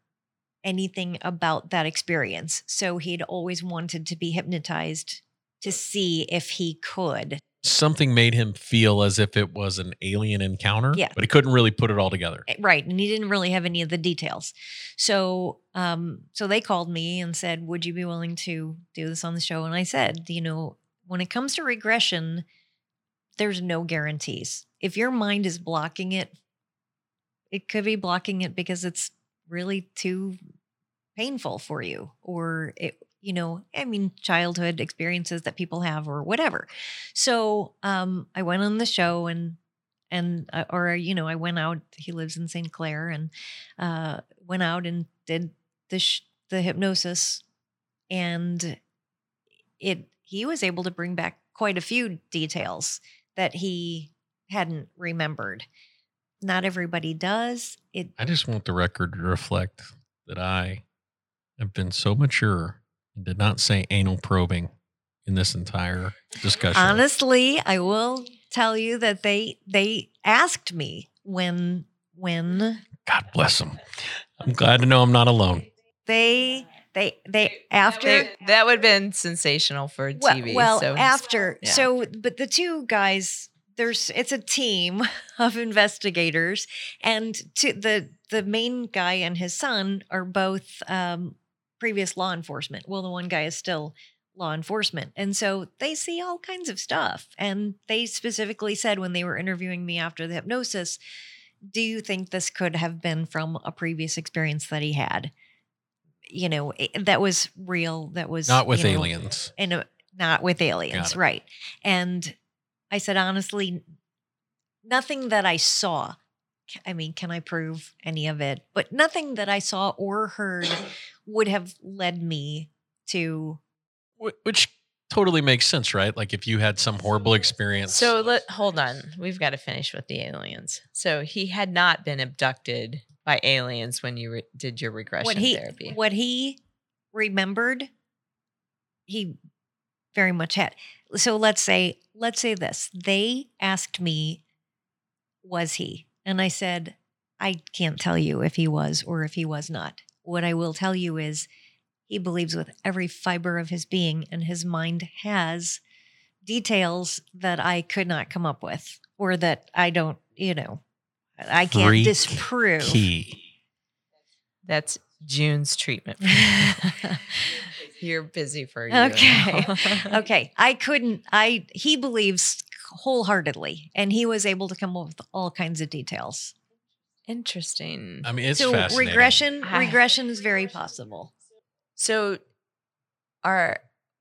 anything about that experience. So he'd always wanted to be hypnotized to see if he could. Something made him feel as if it was an alien encounter, yeah. but he couldn't really put it all together. Right. And he didn't really have any of the details. So, um, so they called me and said, would you be willing to do this on the show? And I said, you know, when it comes to regression, there's no guarantees. If your mind is blocking it, it could be blocking it because it's really too painful for you, or it, you know, I mean, childhood experiences that people have or whatever. So, um, I went on the show and, and, uh, or, you know, I went out, he lives in Saint Clair, and, uh, went out and did the, sh- the hypnosis, and it, he was able to bring back quite a few details that he hadn't remembered. Not everybody does it. I just want the record to reflect that I have been so mature and did not say anal probing in this entire discussion. Honestly, I will tell you that they they asked me when when God bless them. I'm glad to know I'm not alone. They they they after they, that would have been sensational for well, T V. Well, so after yeah. so but the two guys. There's, it's a team of investigators, and to the, the main guy and his son are both um, previous law enforcement. Well, the one guy is still law enforcement. And so they see all kinds of stuff. And they specifically said when they were interviewing me after the hypnosis, do you think this could have been from a previous experience that he had? You know, it, that was real. That was not with you know, aliens and uh, not with aliens. Right. And I said, honestly, nothing that I saw. I mean, can I prove any of it? But nothing that I saw or heard would have led me to. Which totally makes sense, right? Like if you had some horrible experience. So let, hold on. We've got to finish with the aliens. So he had not been abducted by aliens when you re- did your regression what he, therapy. What he remembered, he very much had. So let's say, let's say this. They asked me, was he? And I said, I can't tell you if he was or if he was not. What I will tell you is he believes with every fiber of his being, and his mind has details that I could not come up with, or that I don't, you know, I can't Freak disprove. Key. That's June's treatment. You're busy for you. Okay. okay. I couldn't, I, he believes wholeheartedly, and he was able to come up with all kinds of details. Interesting. I mean, it's so fascinating. Regression, I, regression is very possible. So our,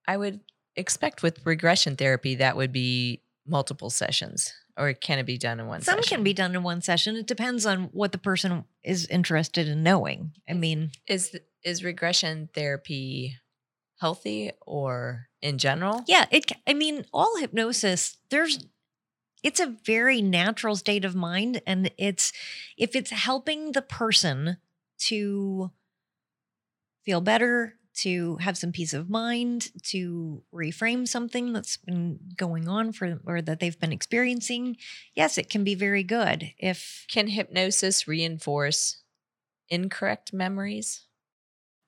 I would expect with regression therapy, that would be multiple sessions, or can it be done in one Some session? Some can be done in one session. It depends on what the person is interested in knowing. I mean, is, is regression therapy healthy or in general? Yeah. It, I mean, all hypnosis, there's, it's a very natural state of mind. And it's, if it's helping the person to feel better, to have some peace of mind, to reframe something that's been going on for, or that they've been experiencing, yes, it can be very good. If can hypnosis reinforce incorrect memories?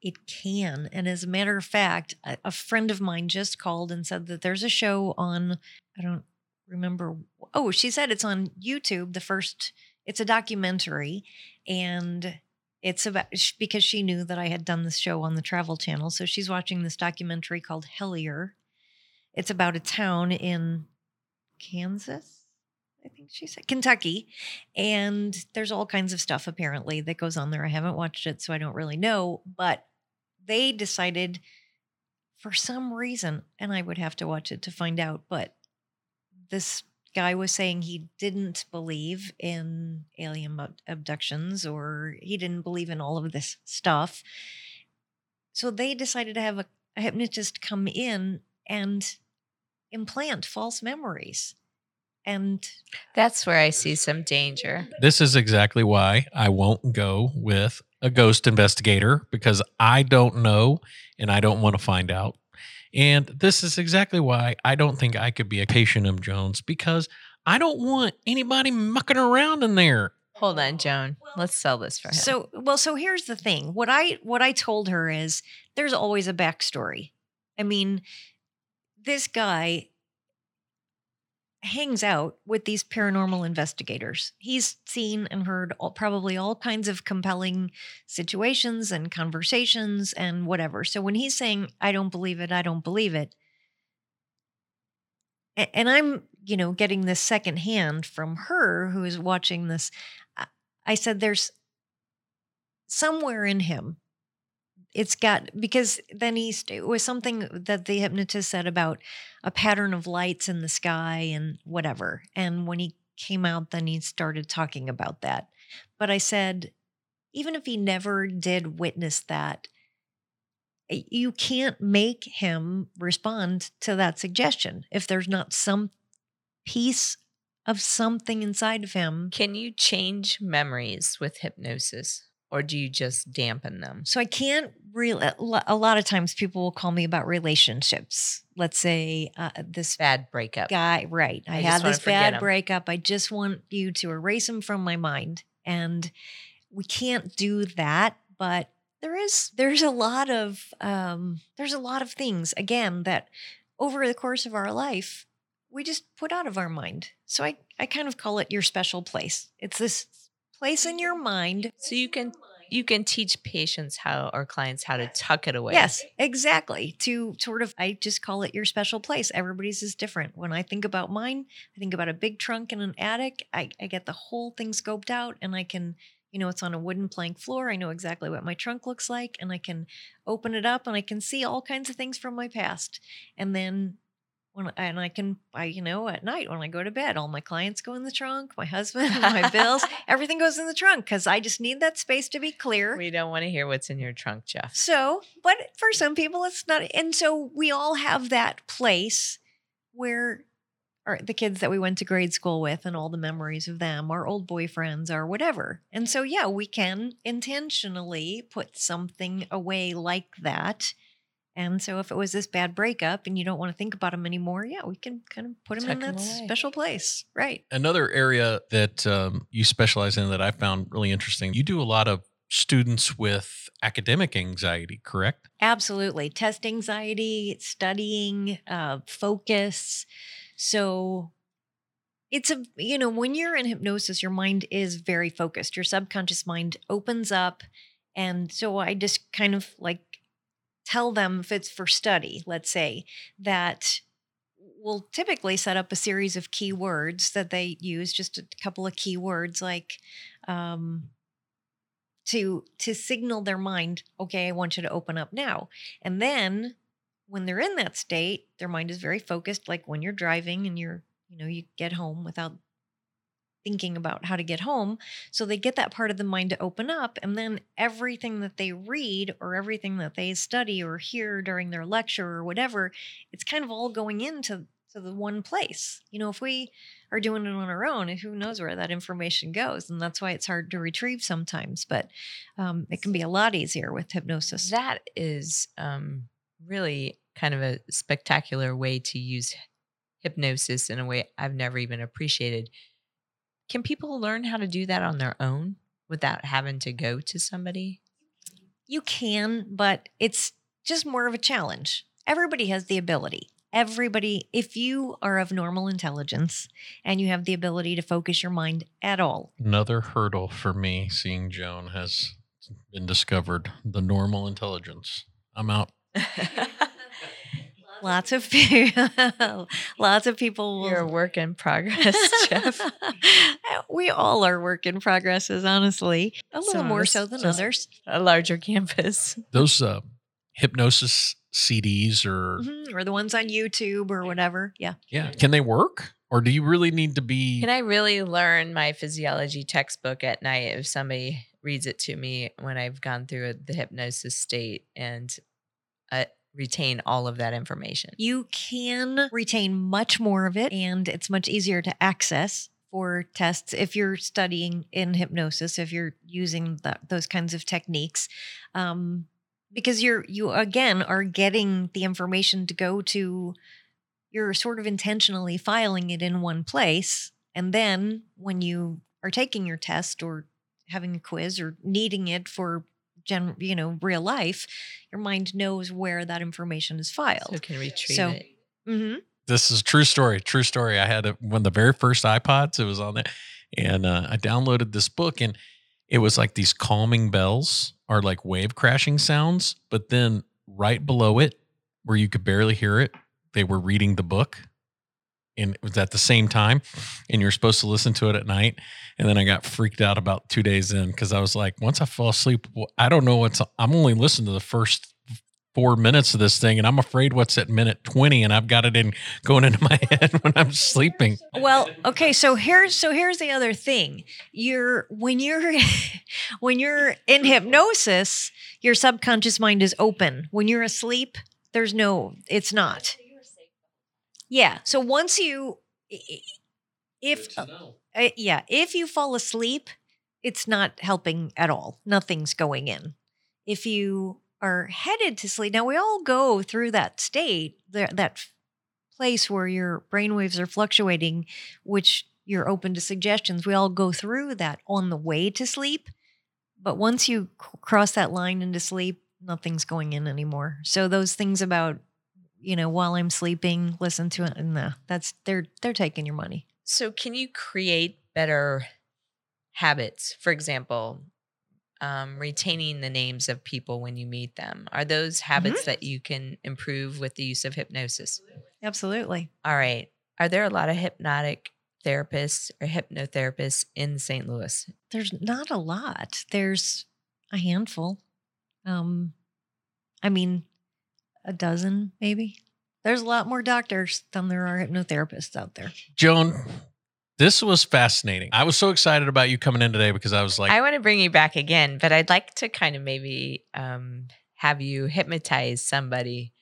It can. And as a matter of fact, a, a friend of mine just called and said that there's a show on, I don't remember. Oh, she said it's on YouTube. The first, it's a documentary, and it's about, because she knew that I had done this show on the Travel Channel. So she's watching this documentary called Hellier. It's about a town in Kansas. I think she said Kentucky. And there's all kinds of stuff apparently that goes on there. I haven't watched it, so I don't really know. But they decided for some reason, and I would have to watch it to find out, but this guy was saying he didn't believe in alien abductions, or he didn't believe in all of this stuff. So they decided to have a, a hypnotist come in and implant false memories. And that's where I see some danger. This is exactly why I won't go with a ghost investigator, because I don't know and I don't want to find out. And this is exactly why I don't think I could be a patient of Joan's, because I don't want anybody mucking around in there. Hold on, Joan. Let's sell this for him. So, well, so here's the thing. What I what I told her is there's always a backstory. I mean, this guy hangs out with these paranormal investigators. He's seen and heard all, probably all kinds of compelling situations and conversations and whatever. So when he's saying, I don't believe it, I don't believe it, and I'm, you know, getting this secondhand from her who is watching this, I said, there's somewhere in him. It's got, because then he, it was something that the hypnotist said about a pattern of lights in the sky and whatever. And when he came out, then he started talking about that. But I said, even if he never did witness that, you can't make him respond to that suggestion if there's not some piece of something inside of him. Can you change memories with hypnosis? Or do you just dampen them? So I can't really, a lot of times people will call me about relationships. Let's say uh, this bad breakup guy, right. I, I had this bad breakup. I just want you to erase him from my mind. And we can't do that, but there is, there's a lot of, um, there's a lot of things again, that over the course of our life, we just put out of our mind. So I, I kind of call it your special place. It's this place in your mind. So you can you can teach patients how, or clients how to tuck it away. Yes, exactly. To sort of, I just call it your special place. Everybody's is different. When I think about mine, I think about a big trunk in an attic. I, I get the whole thing scoped out, and I can, you know, it's on a wooden plank floor. I know exactly what my trunk looks like, and I can open it up, and I can see all kinds of things from my past. And then When, and I can, I, you know, at night when I go to bed, all my clients go in the trunk, my husband, my bills, everything goes in the trunk because I just need that space to be clear. We don't want to hear what's in your trunk, Jeff. So, but for some people it's not. And so we all have that place where our, the kids that we went to grade school with and all the memories of them, our old boyfriends or whatever. And so, yeah, we can intentionally put something away like that. And so if it was this bad breakup and you don't want to think about them anymore, yeah, we can kind of put them Tuck in that away. Special place. Right. Another area that um, you specialize in that I found really interesting, you do a lot of students with academic anxiety, correct? Absolutely. Test anxiety, studying, uh, focus. So it's a, you know, when you're in hypnosis, your mind is very focused. Your subconscious mind opens up. And so I just kind of like, tell them if it's for study, let's say, that we'll typically set up a series of keywords that they use, just a couple of keywords like um, to to signal their mind, okay, I want you to open up now. And then when they're in that state, their mind is very focused, like when you're driving and you're, you know, you get home without thinking about how to get home. So they get that part of the mind to open up, and then everything that they read or everything that they study or hear during their lecture or whatever, it's kind of all going into to the one place. You know, if we are doing it on our own, who knows where that information goes. And that's why it's hard to retrieve sometimes, but um, it can be a lot easier with hypnosis. That is um, really kind of a spectacular way to use hypnosis in a way I've never even appreciated. Can people learn how to do that on their own without having to go to somebody? You can, but it's just more of a challenge. Everybody has the ability. Everybody, if you are of normal intelligence and you have the ability to focus your mind at all. Another hurdle for me seeing Joan has been discovered, the normal intelligence. I'm out. Lots of people, lots of people. Will, you're a work in progress, Jeff. We all are work in progresses, honestly. A little so more so than others. A larger canvas. Those uh, hypnosis C Ds or... Mm-hmm, or the ones on YouTube or whatever. Yeah. Yeah. Can they work? Or do you really need to be... Can I really learn my physiology textbook at night if somebody reads it to me when I've gone through the hypnosis state and uh, retain all of that information? You can retain much more of it, and it's much easier to access for tests if you're studying in hypnosis, if you're using the, those kinds of techniques. Um, because you're you, again, are getting the information to go to... You're sort of intentionally filing it in one place. And then when you are taking your test or having a quiz or needing it for, gen, you know, real life, your mind knows where that information is filed. So it can retrieve so, it. Mm-hmm. This is a true story. True story. I had a, one of the very first iPods. It was on there. And uh, I downloaded this book, and it was like these calming bells or like wave crashing sounds. But then right below it, where you could barely hear it, they were reading the book, and it was at the same time, and you're supposed to listen to it at night. And then I got freaked out about two days in, because I was like, once I fall asleep, well, I don't know what's, I'm only listening to the first four minutes of this thing, and I'm afraid what's at minute twenty, and I've got it in going into my head when I'm sleeping. Well, okay. So here's, so here's the other thing. You're, when you're, when you're in hypnosis, your subconscious mind is open. When you're asleep, there's no, it's not. Yeah. So once you, if, uh, yeah, if you fall asleep, it's not helping at all. Nothing's going in. If you are headed to sleep, now we all go through that state, that place where your brainwaves are fluctuating, which you're open to suggestions. We all go through that on the way to sleep. But once you c- cross that line into sleep, nothing's going in anymore. So those things about, you know, while I'm sleeping, listen to it. And no, that's, they're, they're taking your money. So can you create better habits? For example, um, retaining the names of people when you meet them. Are those habits mm-hmm. that you can improve with the use of hypnosis? Absolutely. All right. Are there a lot of hypnotic therapists or hypnotherapists in Saint Louis? There's not a lot. There's a handful. Um, I mean, a dozen, maybe. There's a lot more doctors than there are hypnotherapists out there. Joan, this was fascinating. I was so excited about you coming in today, because I was like... I want to bring you back again, but I'd like to kind of maybe um, have you hypnotize somebody.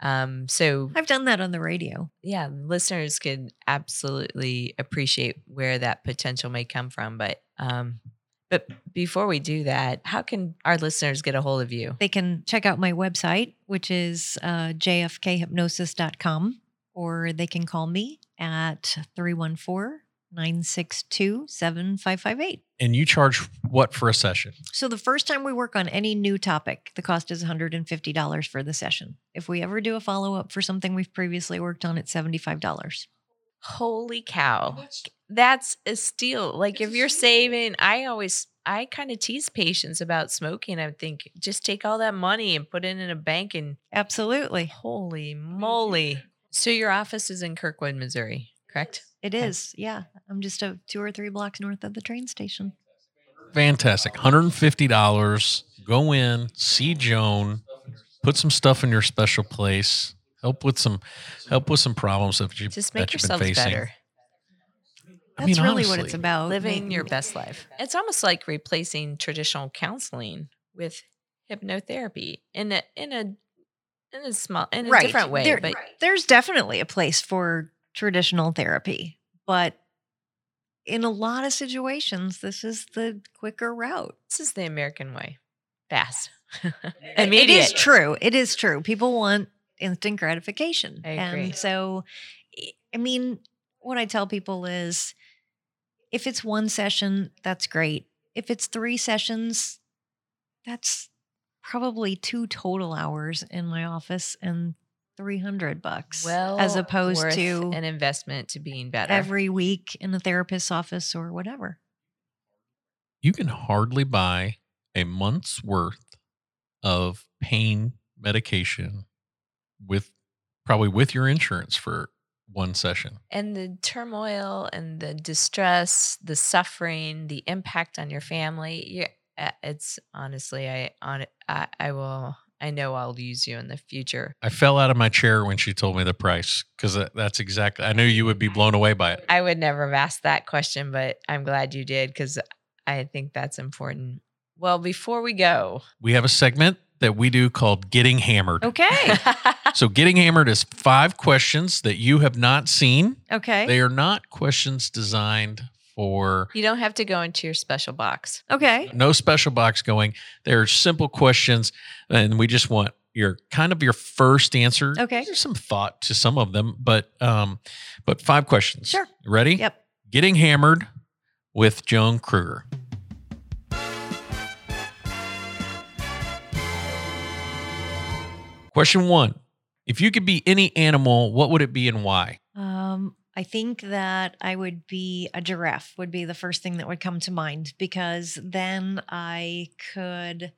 Um, so I've done that on the radio. Yeah, listeners could absolutely appreciate where that potential may come from, but... Um, But before we do that, how can our listeners get a hold of you? They can check out my website, which is uh, J F K hypnosis dot com, or they can call me at three one four, nine six two, seven five five eight. And you charge what for a session? So the first time we work on any new topic, the cost is one hundred fifty dollars for the session. If we ever do a follow-up for something we've previously worked on, it's seventy-five dollars. Holy cow. That's a steal. Like if you're saving, I always, I kind of tease patients about smoking. I think just take all that money and put it in a bank and. Absolutely. Holy moly. So your office is in Kirkwood, Missouri, correct? It is. Yeah. I'm just a two or three blocks north of the train station. Fantastic. one hundred fifty dollars. Go in, see Joan, put some stuff in your special place. Help with some, help with some problems that you just make that yourselves been facing. Better. I That's mean, really honestly, what it's about: living making, your best life. It's almost like replacing traditional counseling with hypnotherapy in a in a in a small in a right. different way. There, but there's definitely a place for traditional therapy, but in a lot of situations, this is the quicker route. This is the American way, fast. Immediate. It is true. It is true. People want instant gratification. I agree. And so, I mean, what I tell people is if it's one session, that's great. If it's three sessions, that's probably two total hours in my office and three hundred bucks. Well, as opposed worth to an investment to being better every week in a therapist's office or whatever. You can hardly buy a month's worth of pain medication with probably with your insurance for one session. And the turmoil and the distress, the suffering, the impact on your family. Yeah, it's honestly, I on I, I will I know I'll use you in the future. I fell out of my chair when she told me the price, because that's exactly, I knew you would be blown away by it. I would never have asked that question, but I'm glad you did, because I think that's important. Well, before we go, we have a segment that we do called Getting Hammered. Okay. So Getting Hammered is five questions that you have not seen. Okay. They are not questions designed for... You don't have to go into your special box. Okay. No special box going. They're simple questions, and we just want your kind of your first answer. Okay. There's some thought to some of them, but um, but five questions. Sure. Ready? Yep. Getting Hammered with Joan Krueger. Question one, if you could be any animal, what would it be and why? Um, I think that I would be a giraffe would be the first thing that would come to mind, because then I could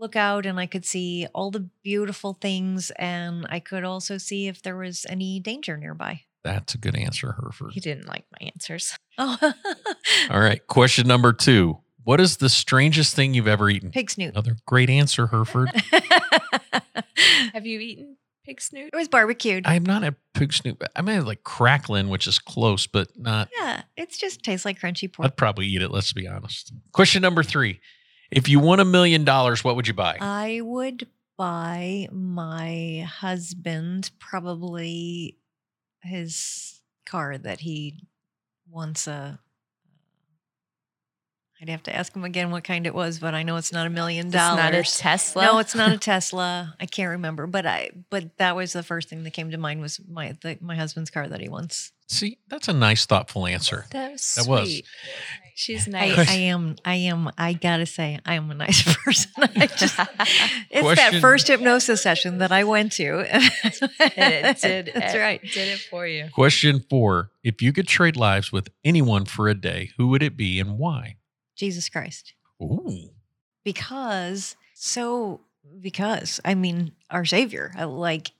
look out and I could see all the beautiful things, and I could also see if there was any danger nearby. That's a good answer, Herford. You didn't like my answers. Oh. All right. Question number two. What is the strangest thing you've ever eaten? Pig snoot. Another great answer, Herford. Have you eaten pig snoot? It was barbecued. I'm not a pig snoot. I mean, like cracklin, which is close, but not. Yeah, it just tastes like crunchy pork. I'd probably eat it, let's be honest. Question number three. If you won a million dollars, what would you buy? I would buy my husband probably his car that he wants a... I'd have to ask him again what kind it was, but I know it's not a million dollars. It's not a Tesla? No, it's not a Tesla. I can't remember, but I but that was the first thing that came to mind, was my the, my husband's car that he wants. See, that's a nice, thoughtful answer. That was that sweet. Was. She's nice. I, I am. I am. I gotta say, I am a nice person. I just, it's Question. That first hypnosis session that I went to. It did. That's it, right. Did it for you. Question four: if you could trade lives with anyone for a day, who would it be and why? Jesus Christ. Ooh. Because, so, because, I mean, our Savior, I like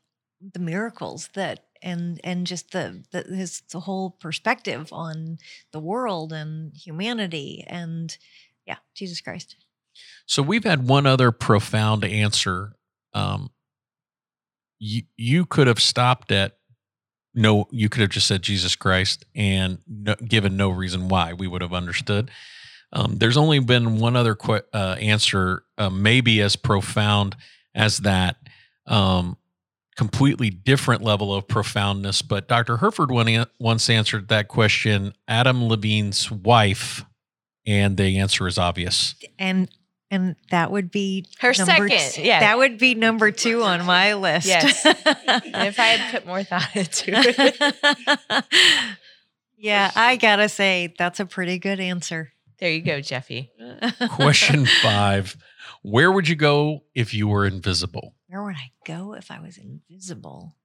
the miracles that, and and just the, the his the whole perspective on the world and humanity, and yeah, Jesus Christ. So we've had one other profound answer. Um, you, you could have stopped at, no, you could have just said Jesus Christ and no, given no reason why, we would have understood. Um, there's only been one other qu- uh, answer, uh, maybe as profound as that, um, completely different level of profoundness. But Doctor Herford one, once answered that question, Adam Levine's wife, and the answer is obvious. And and that would be her second. T- yeah, that would be number two on my list. Yes, and if I had put more thought into it. Yeah, I gotta say that's a pretty good answer. There you go, Jeffy. Question five. Where would you go if you were invisible? Where would I go if I was invisible?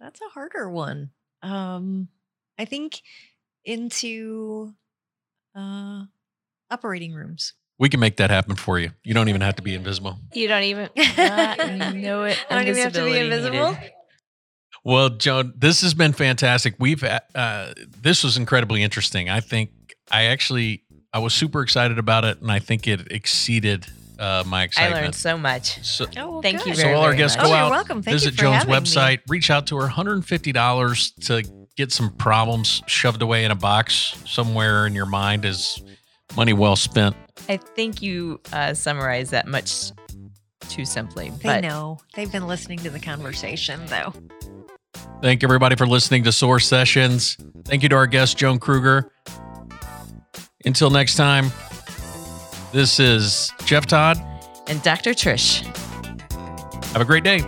That's a harder one. Um, I think into uh, operating rooms. We can make that happen for you. You don't even have to be invisible. You don't even uh, know it. I don't even have to be invisible. Needed. Well, Joan, this has been fantastic. We've uh, this was incredibly interesting. I think. I actually, I was super excited about it, and I think it exceeded uh, my excitement. I learned so much. So, oh, thank good. You very much. So all our guests much. Go oh, out, welcome. Thank visit you for Joan's website, me. Reach out to her, one hundred fifty dollars to get some problems shoved away in a box somewhere in your mind is money well spent. I think you uh, summarized that much too simply. They but know. They've been listening to the conversation, though. Thank everybody for listening to Soar Sessions. Thank you to our guest, Joan Krueger. Until next time, this is Jeff Todd and Doctor Trish. Have a great day.